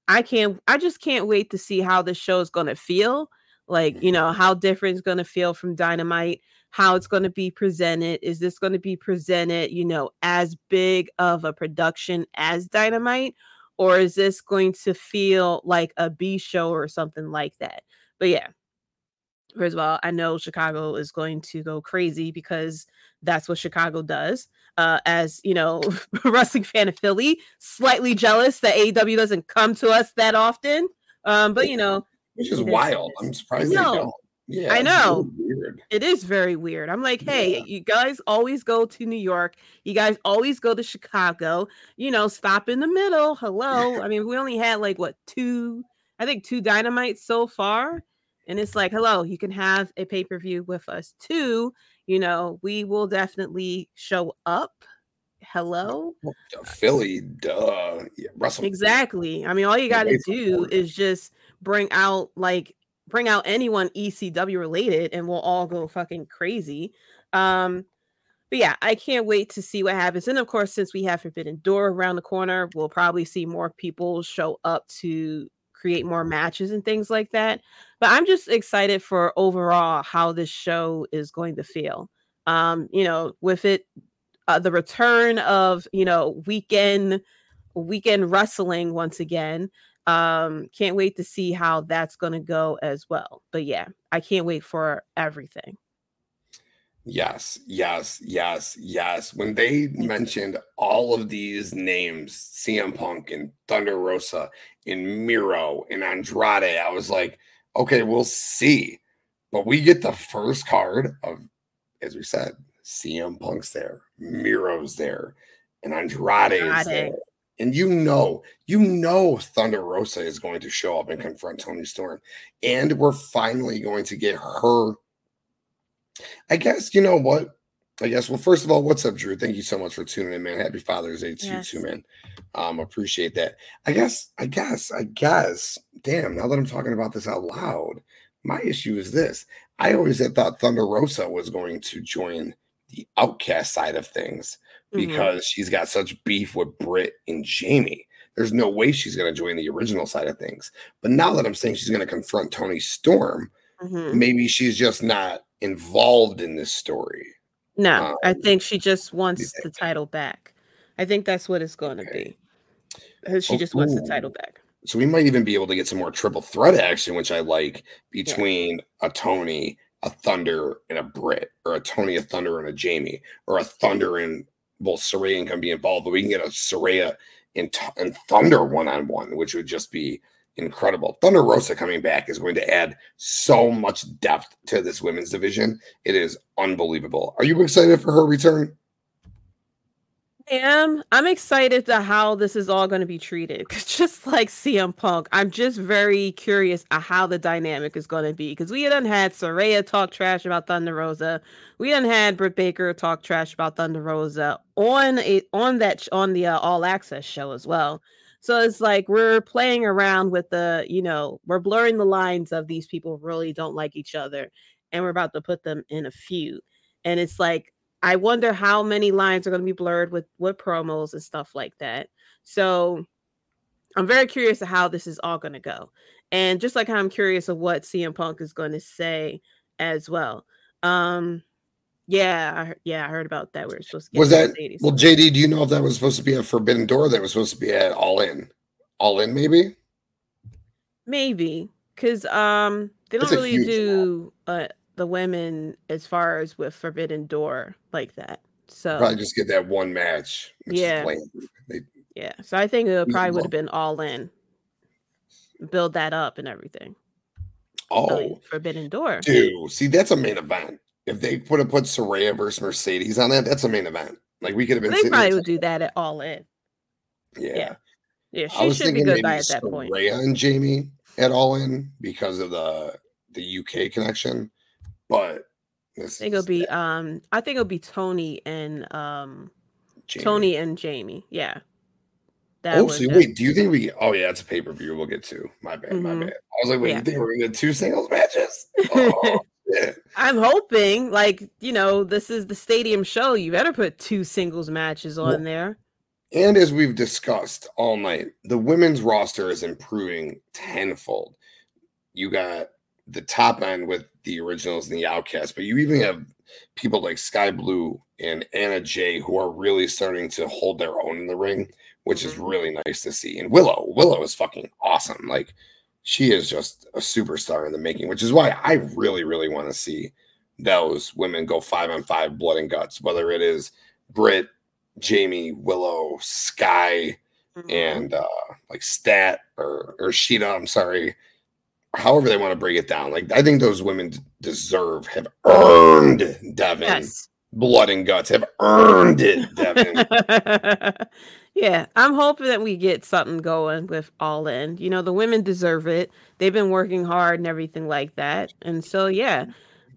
I can't, I just can't wait to see how this show is going to feel. Like, you know, how different it's going to feel from Dynamite, how it's going to be presented. Is this going to be presented, you know, as big of a production as Dynamite? Or is this going to feel like a B show or something like that? But yeah, first of all, I know Chicago is going to go crazy because that's what Chicago does. Uh, as, you know, a wrestling fan of Philly, slightly jealous that A E W doesn't come to us that often. Um, but, you know. Which is wild. I'm surprised no, they don't. Yeah, I know. Really weird. It is very weird. I'm like, hey, yeah. You guys always go to New York. You guys always go to Chicago. You know, stop in the middle. Hello. I mean, we only had like, what, two, I think two Dynamites so far. And it's like, hello, you can have a pay-per-view with us too. You know, we will definitely show up. Hello. Philly, duh. Yeah, Russell. Exactly. I mean, all you got to do is just bring out like, bring out anyone E C W related and we'll all go fucking crazy. Um, but yeah, I can't wait to see what happens. And of course, since we have Forbidden Door around the corner, we'll probably see more people show up to create more matches and things like that. But I'm just excited for overall how this show is going to feel. Um, you know, with it, uh, the return of, you know, weekend, weekend wrestling once again. Um, can't wait to see how that's going to go as well. But yeah, I can't wait for everything. Yes, yes, yes, yes. When they mentioned all of these names, C M Punk and Thunder Rosa and Miro and Andrade, I was like, okay, we'll see. But we get the first card of, as we said, C M Punk's there, Miro's there, and Andrade's Andrade. there. And you know, you know Thunder Rosa is going to show up and confront Toni Storm. And we're finally going to get her. I guess, you know what? I guess, well, first of all, what's up, Drew? Thank you so much for tuning in, man. Happy Father's Day to yes. you too, man. Um, appreciate that. I guess, I guess, I guess, damn, now that I'm talking about this out loud, my issue is this. I always had thought Thunder Rosa was going to join the Outcast side of things because mm-hmm. she's got such beef with Britt and Jamie. There's no way she's going to join the original side of things. But now that I'm saying she's going to confront Toni Storm, mm-hmm. maybe she's just not involved in this story. No, um, I think she just wants the title back. I think that's what it's going to okay. be. She oh, just wants ooh. the title back. So we might even be able to get some more triple threat action, which I like, between yeah. a Toni, a Thunder, and a Britt, or a Toni, a Thunder, and a Jamie, or a Thunder and both Saraya and can be involved. But we can get a Saraya and, t- and Thunder one on one, which would just be incredible. Thunder Rosa coming back is going to add so much depth to this women's division. It is unbelievable. Are you excited for her return? I am. I'm excited to how this is all going to be treated. Just like C M Punk, I'm just very curious at how the dynamic is going to be. Because we done had Saraya talk trash about Thunder Rosa. We done had Britt Baker talk trash about Thunder Rosa on a, on that on the uh, All Access show as well. So it's like we're playing around with the, you know, we're blurring the lines of these people really don't like each other and we're about to put them in a feud. And it's like, I wonder how many lines are going to be blurred with what promos and stuff like that. So I'm very curious of how this is all going to go. And just like how I'm curious of what C M Punk is going to say as well. Um, Yeah, I, yeah, I heard about that. We were supposed to get was that eighties. Well, J D, do you know if that was supposed to be a Forbidden Door? That was supposed to be at All In, All In, maybe, maybe because um they don't really do uh, the women as far as with Forbidden Door like that. So probably just get that one match. Which yeah, is they, yeah. So I think it probably would have been All In, build that up and everything. Oh, so, Forbidden Door, dude. See, that's a main event. If they would have put Saraya versus Mercedes on that, that's a main event. Like we could have been. They probably would do that at All In. Yeah, yeah. yeah she should be good by at that Saraya point. Saraya and Jamie at All In because of the the U K connection, but this I think it'll be. That. Um, I think it'll be Toni and um, Jamie. Toni and Jamie. Yeah. That oh, so wait, do you think we? Oh, yeah, it's a pay per view. We'll get to my bad, mm-hmm. my bad. I was like, wait, yeah. you think we're gonna get two singles matches? Oh. Yeah. I'm hoping, like, you know, this is the stadium show. You better put two singles matches on well, there. And as we've discussed all night, the women's roster is improving tenfold. You got the top end with the originals and the outcasts, but you even have people like Sky Blue and Anna Jay, who are really starting to hold their own in the ring, which mm-hmm. is really nice to see. And Willow, Willow is fucking awesome. Like, she is just a superstar in the making, which is why I really, really want to see those women go five on five, blood and guts, whether it is Britt, Jamie, Willow, Sky, mm-hmm. and uh, like Stat or, or Sheeta, I'm sorry, however they want to break it down. Like, I think those women deserve, have earned, Devin. Yes. Blood and guts, have earned it, Devin. Yeah, I'm hoping that we get something going with All In. You know, the women deserve it. They've been working hard and everything like that. And so, yeah,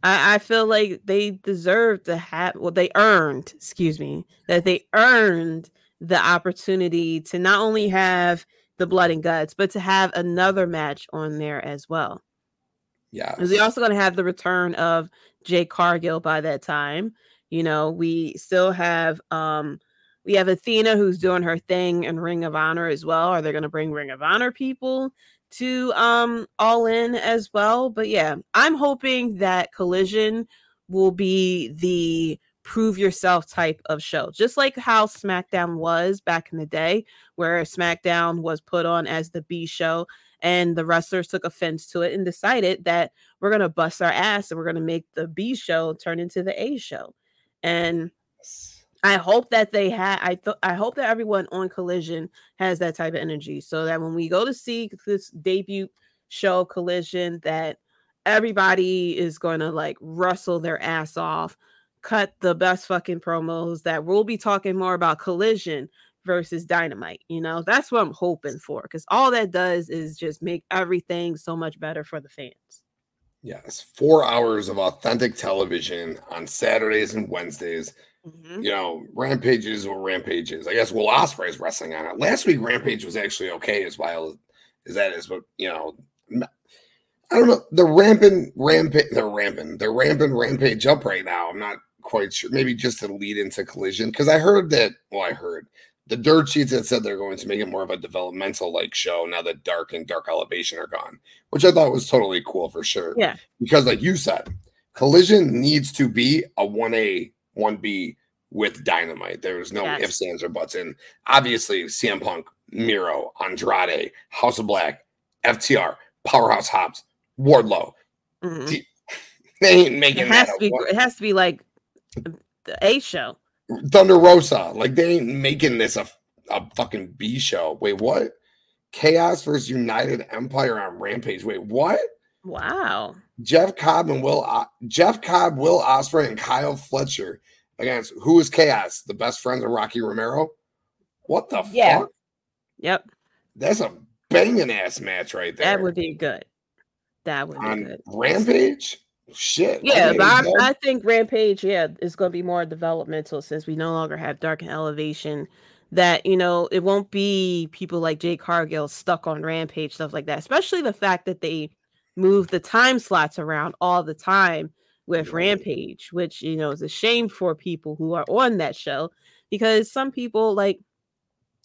I, I feel like they deserve to have, well, they earned, excuse me, that they earned the opportunity to not only have the blood and guts, but to have another match on there as well. Yeah. Because we're also going to have the return of Jay Cargill by that time. You know, we still have, um, we have Athena who's doing her thing in Ring of Honor as well. Are they going to bring Ring of Honor people to um, All In as well? But yeah, I'm hoping that Collision will be the prove yourself type of show. Just like how SmackDown was back in the day, where SmackDown was put on as the B show and the wrestlers took offense to it and decided that we're going to bust our ass and we're going to make the B show turn into the A show. And I hope that they had, I th- I hope that everyone on Collision has that type of energy, so that when we go to see this debut show, Collision, that everybody is going to like wrestle their ass off, cut the best fucking promos, that we'll be talking more about Collision versus Dynamite. You know, that's what I'm hoping for, because all that does is just make everything so much better for the fans. Yes, four hours of authentic television on Saturdays and Wednesdays. Mm-hmm. You know, Rampages or Rampages. I guess Will Ospreay's wrestling on it. Last week, Rampage was actually okay as well as that is, but, you know, I don't know. They're ramping, ramping, they're ramping, they're ramping Rampage up right now. I'm not quite sure. Maybe just to lead into Collision, because I heard that, well, I heard the dirt sheets that said they're going to make it more of a developmental-like show now that Dark and Dark Elevation are gone, which I thought was totally cool for sure. Yeah. Because like you said, Collision needs to be a one A, one B with Dynamite. There was no yes. ifs, ands, or buts. And obviously, C M Punk, Miro, Andrade, House of Black, F T R, Powerhouse Hobbs, Wardlow. Mm-hmm. D- they ain't making it has that. To be, it has to be like the A show. Thunder Rosa, like they ain't making this a, a fucking B show. Wait, what? Chaos versus United Empire on Rampage. Wait, what? Wow. Jeff Cobb and Will o- Jeff Cobb, Will Ospreay, and Kyle Fletcher against who is Chaos? The best friends of Rocky Romero. What the yeah. fuck? Yep. That's a banging ass match right there. That would be good. That would on be good. Rampage. Shit. Yeah, but I, I think Rampage, yeah, is going to be more developmental since we no longer have Dark and Elevation. That, you know, it won't be people like Jay Cargill stuck on Rampage, stuff like that. Especially the fact that they move the time slots around all the time with Rampage, which, you know, is a shame for people who are on that show, because some people, like,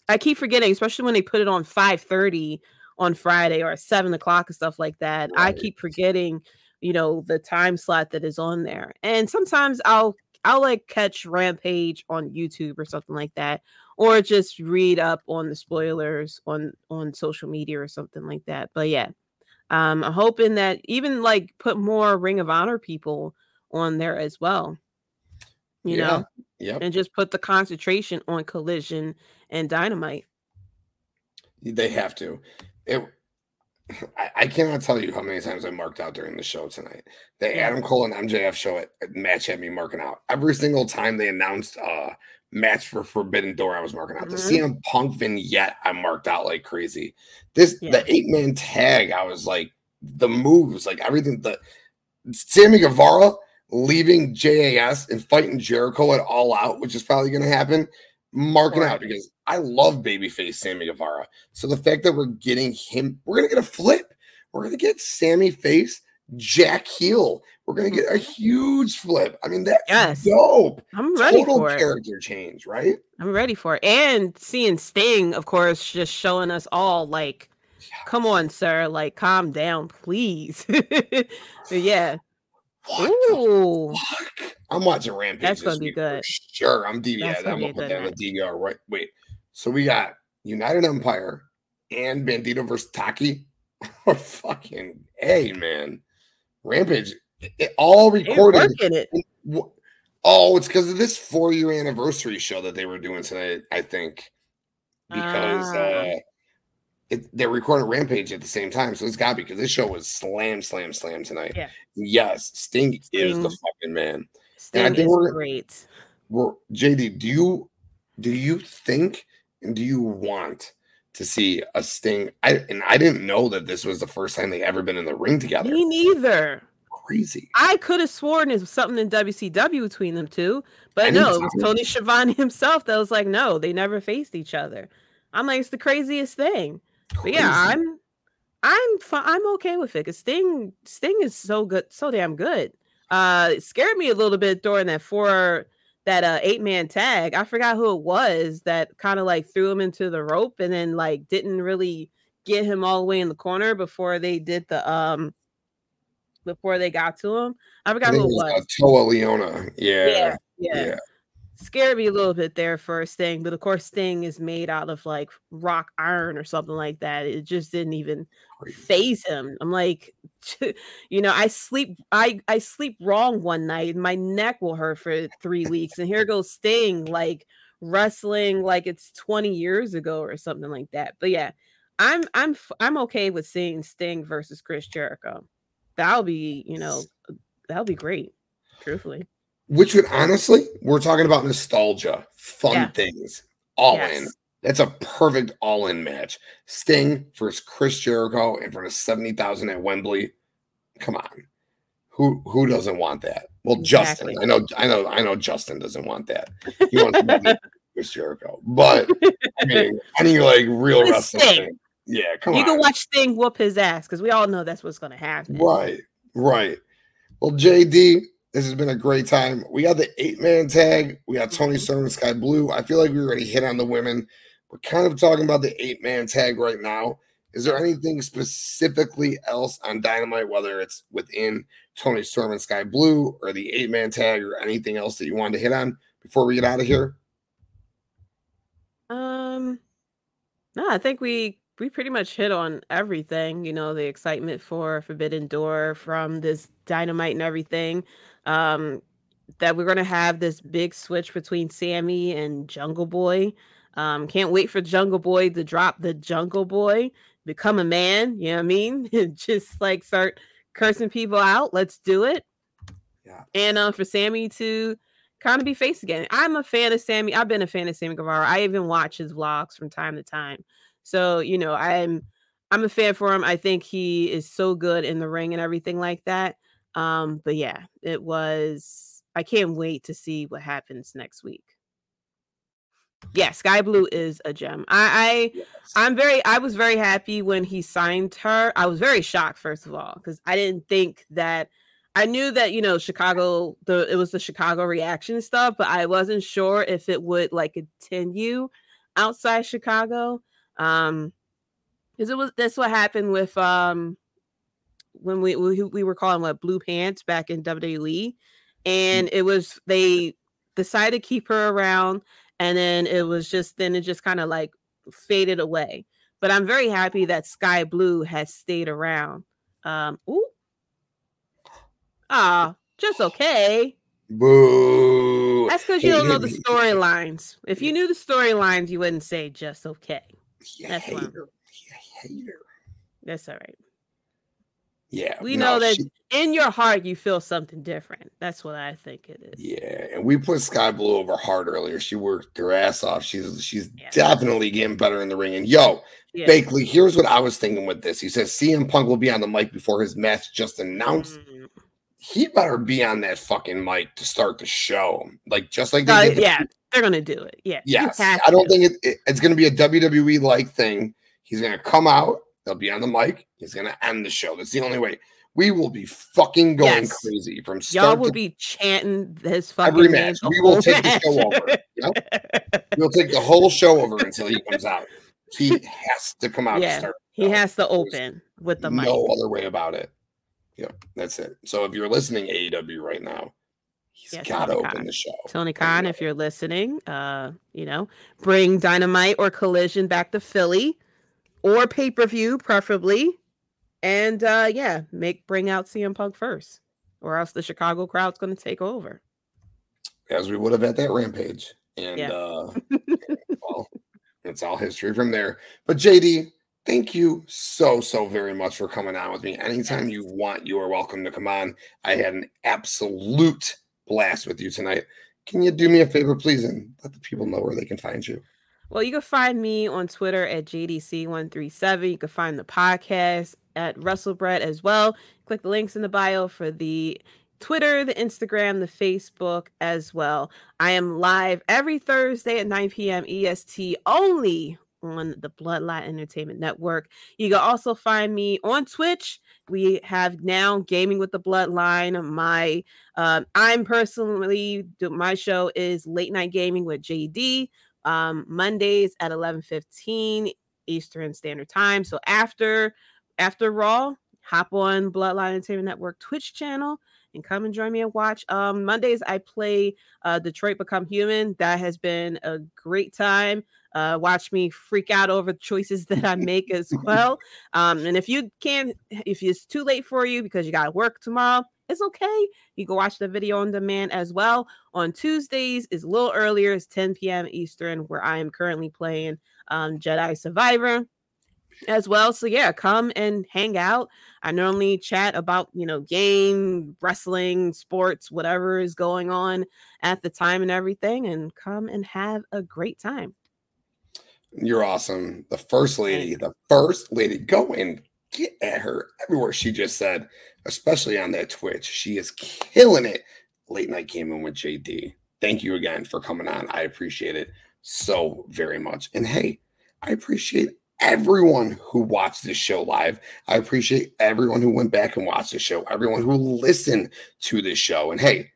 I keep forgetting, especially when they put it on five thirty on Friday or seven o'clock and stuff like that. Right. I keep forgetting, you know, the time slot that is on there. And sometimes I'll, I'll like catch Rampage on YouTube or something like that, or just read up on the spoilers on, on social media or something like that. But yeah, um, I'm hoping that even like put more Ring of Honor people on there as well, you yeah. know, yep. and just put the concentration on Collision and Dynamite. They have to. It, I, I cannot tell you how many times I marked out during the show tonight. The Adam Cole and M J F show at, at match had me marking out. Every single time they announced a match for Forbidden Door, I was marking out. Mm-hmm. The C M Punk vignette, I marked out like crazy. This yeah. the eight man tag, I was like, the moves, like everything. The Sammy Guevara leaving J A S and fighting Jericho at All Out, which is probably going to happen. Marking right. out, because I love babyface Sammy Guevara. So the fact that we're getting him, we're going to get a flip. We're going to get Sammy face, Jack heel. We're going to get a huge flip. I mean, that's yes. dope. I'm ready Total for it. Total character change, right? I'm ready for it. And seeing Sting, of course, just showing us all like, yeah. come on, sir. Like, calm down, please. But yeah. What Ooh. the fuck? I'm watching Rampage. That's going to be good. Sure, I'm D V R. I'm going to put that on D V R, right? Wait. So we got United Empire and Bandito versus Taki. Oh, fucking A, man. Rampage. It, it all recorded. It it. Oh, it's because of this four-year anniversary show that they were doing tonight, I think. Because ah. uh, it, they're recording Rampage at the same time. So it's got to be because this show was slam, slam, slam tonight. Yeah. Yes, Sting, Sting is the fucking man. Sting and I think is we're, great. We're, J D, do you, do you think and do you want to see a Sting? I, and I didn't know that this was the first time they ever been in the ring together. Me neither. Crazy. I could have sworn it was something in W C W between them two, but I no, it was Tony Schiavone himself that was like, no, they never faced each other. I'm like, it's the craziest thing. Crazy. But yeah, I'm, I'm, fi- I'm okay with it because Sting, Sting is so good, so damn good. Uh, it scared me a little bit during that four, that uh, eight man tag. I forgot who it was that kind of like threw him into the rope and then like didn't really get him all the way in the corner before they did the um. Before they got to him, I forgot I who it was. was. Toa Leona, yeah. Yeah, yeah, yeah. Scared me a little bit there for Sting, but of course, Sting is made out of like rock iron or something like that. It just didn't even phase him. I'm like, you know, I sleep, I I sleep wrong one night, and my neck will hurt for three weeks, and here goes Sting, like wrestling like it's twenty years ago or something like that. But yeah, I'm I'm I'm okay with seeing Sting versus Chris Jericho. That'll be, you know, that'll be great, truthfully. Which would honestly, we're talking about nostalgia, fun yeah. things, all yes. in. That's a perfect all-in match. Sting versus Chris Jericho in front of seventy thousand at Wembley. Come on, who who doesn't want that? Well, exactly. Justin, I know, I know, I know. Justin doesn't want that. He wants to be Chris Jericho, but I mean, I mean, like real wrestling. Thing. Yeah, come you on. You can watch Sting whoop his ass because we all know that's what's going to happen. Right, right. Well, J D, this has been a great time. We got the eight-man tag. We got Toni Storm and Sky Blue. I feel like we already hit on the women. We're kind of talking about the eight-man tag right now. Is there anything specifically else on Dynamite, whether it's within Toni Storm and Sky Blue or the eight-man tag or anything else that you wanted to hit on before we get out of here? Um, no, I think we... We pretty much hit on everything, you know, the excitement for Forbidden Door from this Dynamite and everything. Um, that we're going to have this big switch between Sammy and Jungle Boy. Um, can't wait for Jungle Boy to drop the Jungle Boy, become a man, you know what I mean? Just like start cursing people out. Let's do it. Yeah. And uh, for Sammy to kind of be faced again. I'm a fan of Sammy. I've been a fan of Sammy Guevara. I even watch his vlogs from time to time. So, you know, I'm I'm a fan for him. I think he is so good in the ring and everything like that. Um, but yeah, it was I can't wait to see what happens next week. Yeah, Sky Blue is a gem. I, I yes. I'm very I was very happy when he signed her. I was very shocked, first of all, because I didn't think that I knew that, you know, Chicago, the it was the Chicago reaction stuff, but I wasn't sure if it would like continue outside Chicago. Um, because it was that's what happened with um when we, we we were calling what Blue Pants back in W W E, and it was they decided to keep her around, and then it was just then it just kind of like faded away. But I'm very happy that Sky Blue has stayed around. Um, ooh, ah, just okay. Boo. That's because you don't know the storylines. If you knew the storylines, you wouldn't say just okay. Yeah, that's hater. One. Yeah, hater. That's all right. Yeah, we no, know that she, in your heart you feel something different. That's what I think it is. Yeah, and we put Sky Blue over hard earlier. She worked her ass off. She's she's yeah. definitely getting better in the ring. And yo, yeah. Bakley, here's what I was thinking with this. He says C M Punk will be on the mic before his match just announced. Mm. He better be on that fucking mic to start the show. Like just like they uh, did yeah. The- They're going to do it. Yeah. Yes. I don't to. think it, it, it's going to be a W W E like thing. He's going to come out. They'll be on the mic. He's going to end the show. That's the only way. We will be fucking going yes. crazy from start. Y'all will to be chanting his fucking every match. We will take match. the show over. Yep. We'll take the whole show over until he comes out. He has to come out. Yeah. To start he has to open There's with the mic. No other way about it. Yep, that's it. So if you're listening, A E W right now, he's yes, got to open Khan. the show. Tony Khan, if you're listening, uh, you know, bring Dynamite or Collision back to Philly, or pay-per-view preferably, and uh, yeah, make bring out C M Punk first, or else the Chicago crowd's going to take over. As we would have at that Rampage, and yeah. uh, well, it's all history from there. But J D, thank you so, so very much for coming on with me. Anytime you want, you are welcome to come on. I had an absolute blast with you tonight. Can you do me a favor, please, and let the people know where they can find you? Well, you can find me on Twitter at J D C one three seven. You can find the podcast at WrestleBread as well. Click the links in the bio for the Twitter, the Instagram, the Facebook as well. I am live every Thursday at nine p.m. E S T only on the Bloodline Entertainment Network. You can also find me on Twitch. We have now Gaming with the Bloodline. My, um, I'm personally, my show is Late Night Gaming with J D, um, Mondays at eleven fifteen Eastern Standard Time. So after, after Raw, hop on Bloodline Entertainment Network Twitch channel and come and join me and watch. Um, Mondays, I play uh, Detroit Become Human. That has been a great time. Uh, watch me freak out over the choices that I make as well. Um, and if you can't, if it's too late for you because you got to work tomorrow, it's okay. You can watch the video on demand as well. On Tuesdays, it's a little earlier. It's ten p.m. Eastern, where I am currently playing um, Jedi Survivor as well. So yeah, come and hang out. I normally chat about, you know, game, wrestling, sports, whatever is going on at the time and everything, and come and have a great time. You're awesome. The first lady, the first lady, go and get at her everywhere she just said, especially on that Twitch. She is killing it. Late Night Gaming with J D. Thank you again for coming on. I appreciate it so very much. And hey, I appreciate everyone who watched this show live. I appreciate everyone who went back and watched the show, everyone who listened to this show. And hey,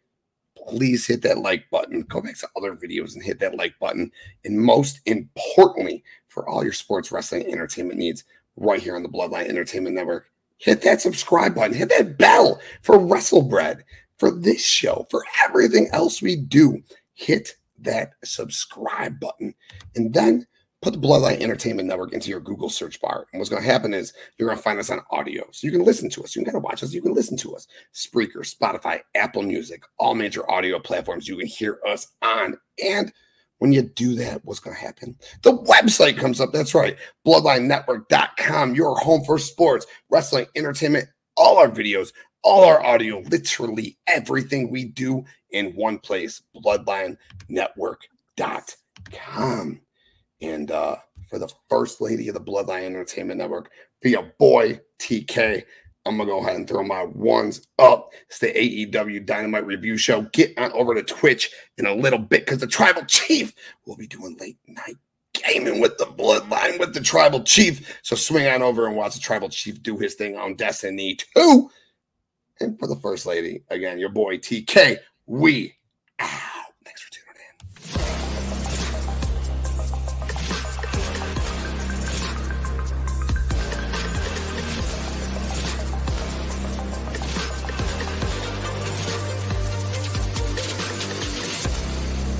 please hit that like button. Go back to other videos and hit that like button. And most importantly, for all your sports, wrestling, and entertainment needs, right here on the Bloodline Entertainment Network, hit that subscribe button. Hit that bell for WrestleBread, for this show, for everything else we do. Hit that subscribe button. And then put the Bloodline Entertainment Network into your Google search bar. And what's going to happen is you're going to find us on audio. So you can listen to us. You can gotta watch us. You can listen to us. Spreaker, Spotify, Apple Music, all major audio platforms you can hear us on. And when you do that, what's going to happen? The website comes up. That's right. bloodline network dot com, your home for sports, wrestling, entertainment, all our videos, all our audio, literally everything we do in one place, bloodline network dot com. And uh, for the first lady of the Bloodline Entertainment Network, for your boy, T K, I'm going to go ahead and throw my ones up. It's the A E W Dynamite Review Show. Get on over to Twitch in a little bit because the Tribal Chief will be doing Late Night Gaming with the Bloodline with the Tribal Chief. So swing on over and watch the Tribal Chief do his thing on Destiny two. And for the first lady, again, your boy, T K, we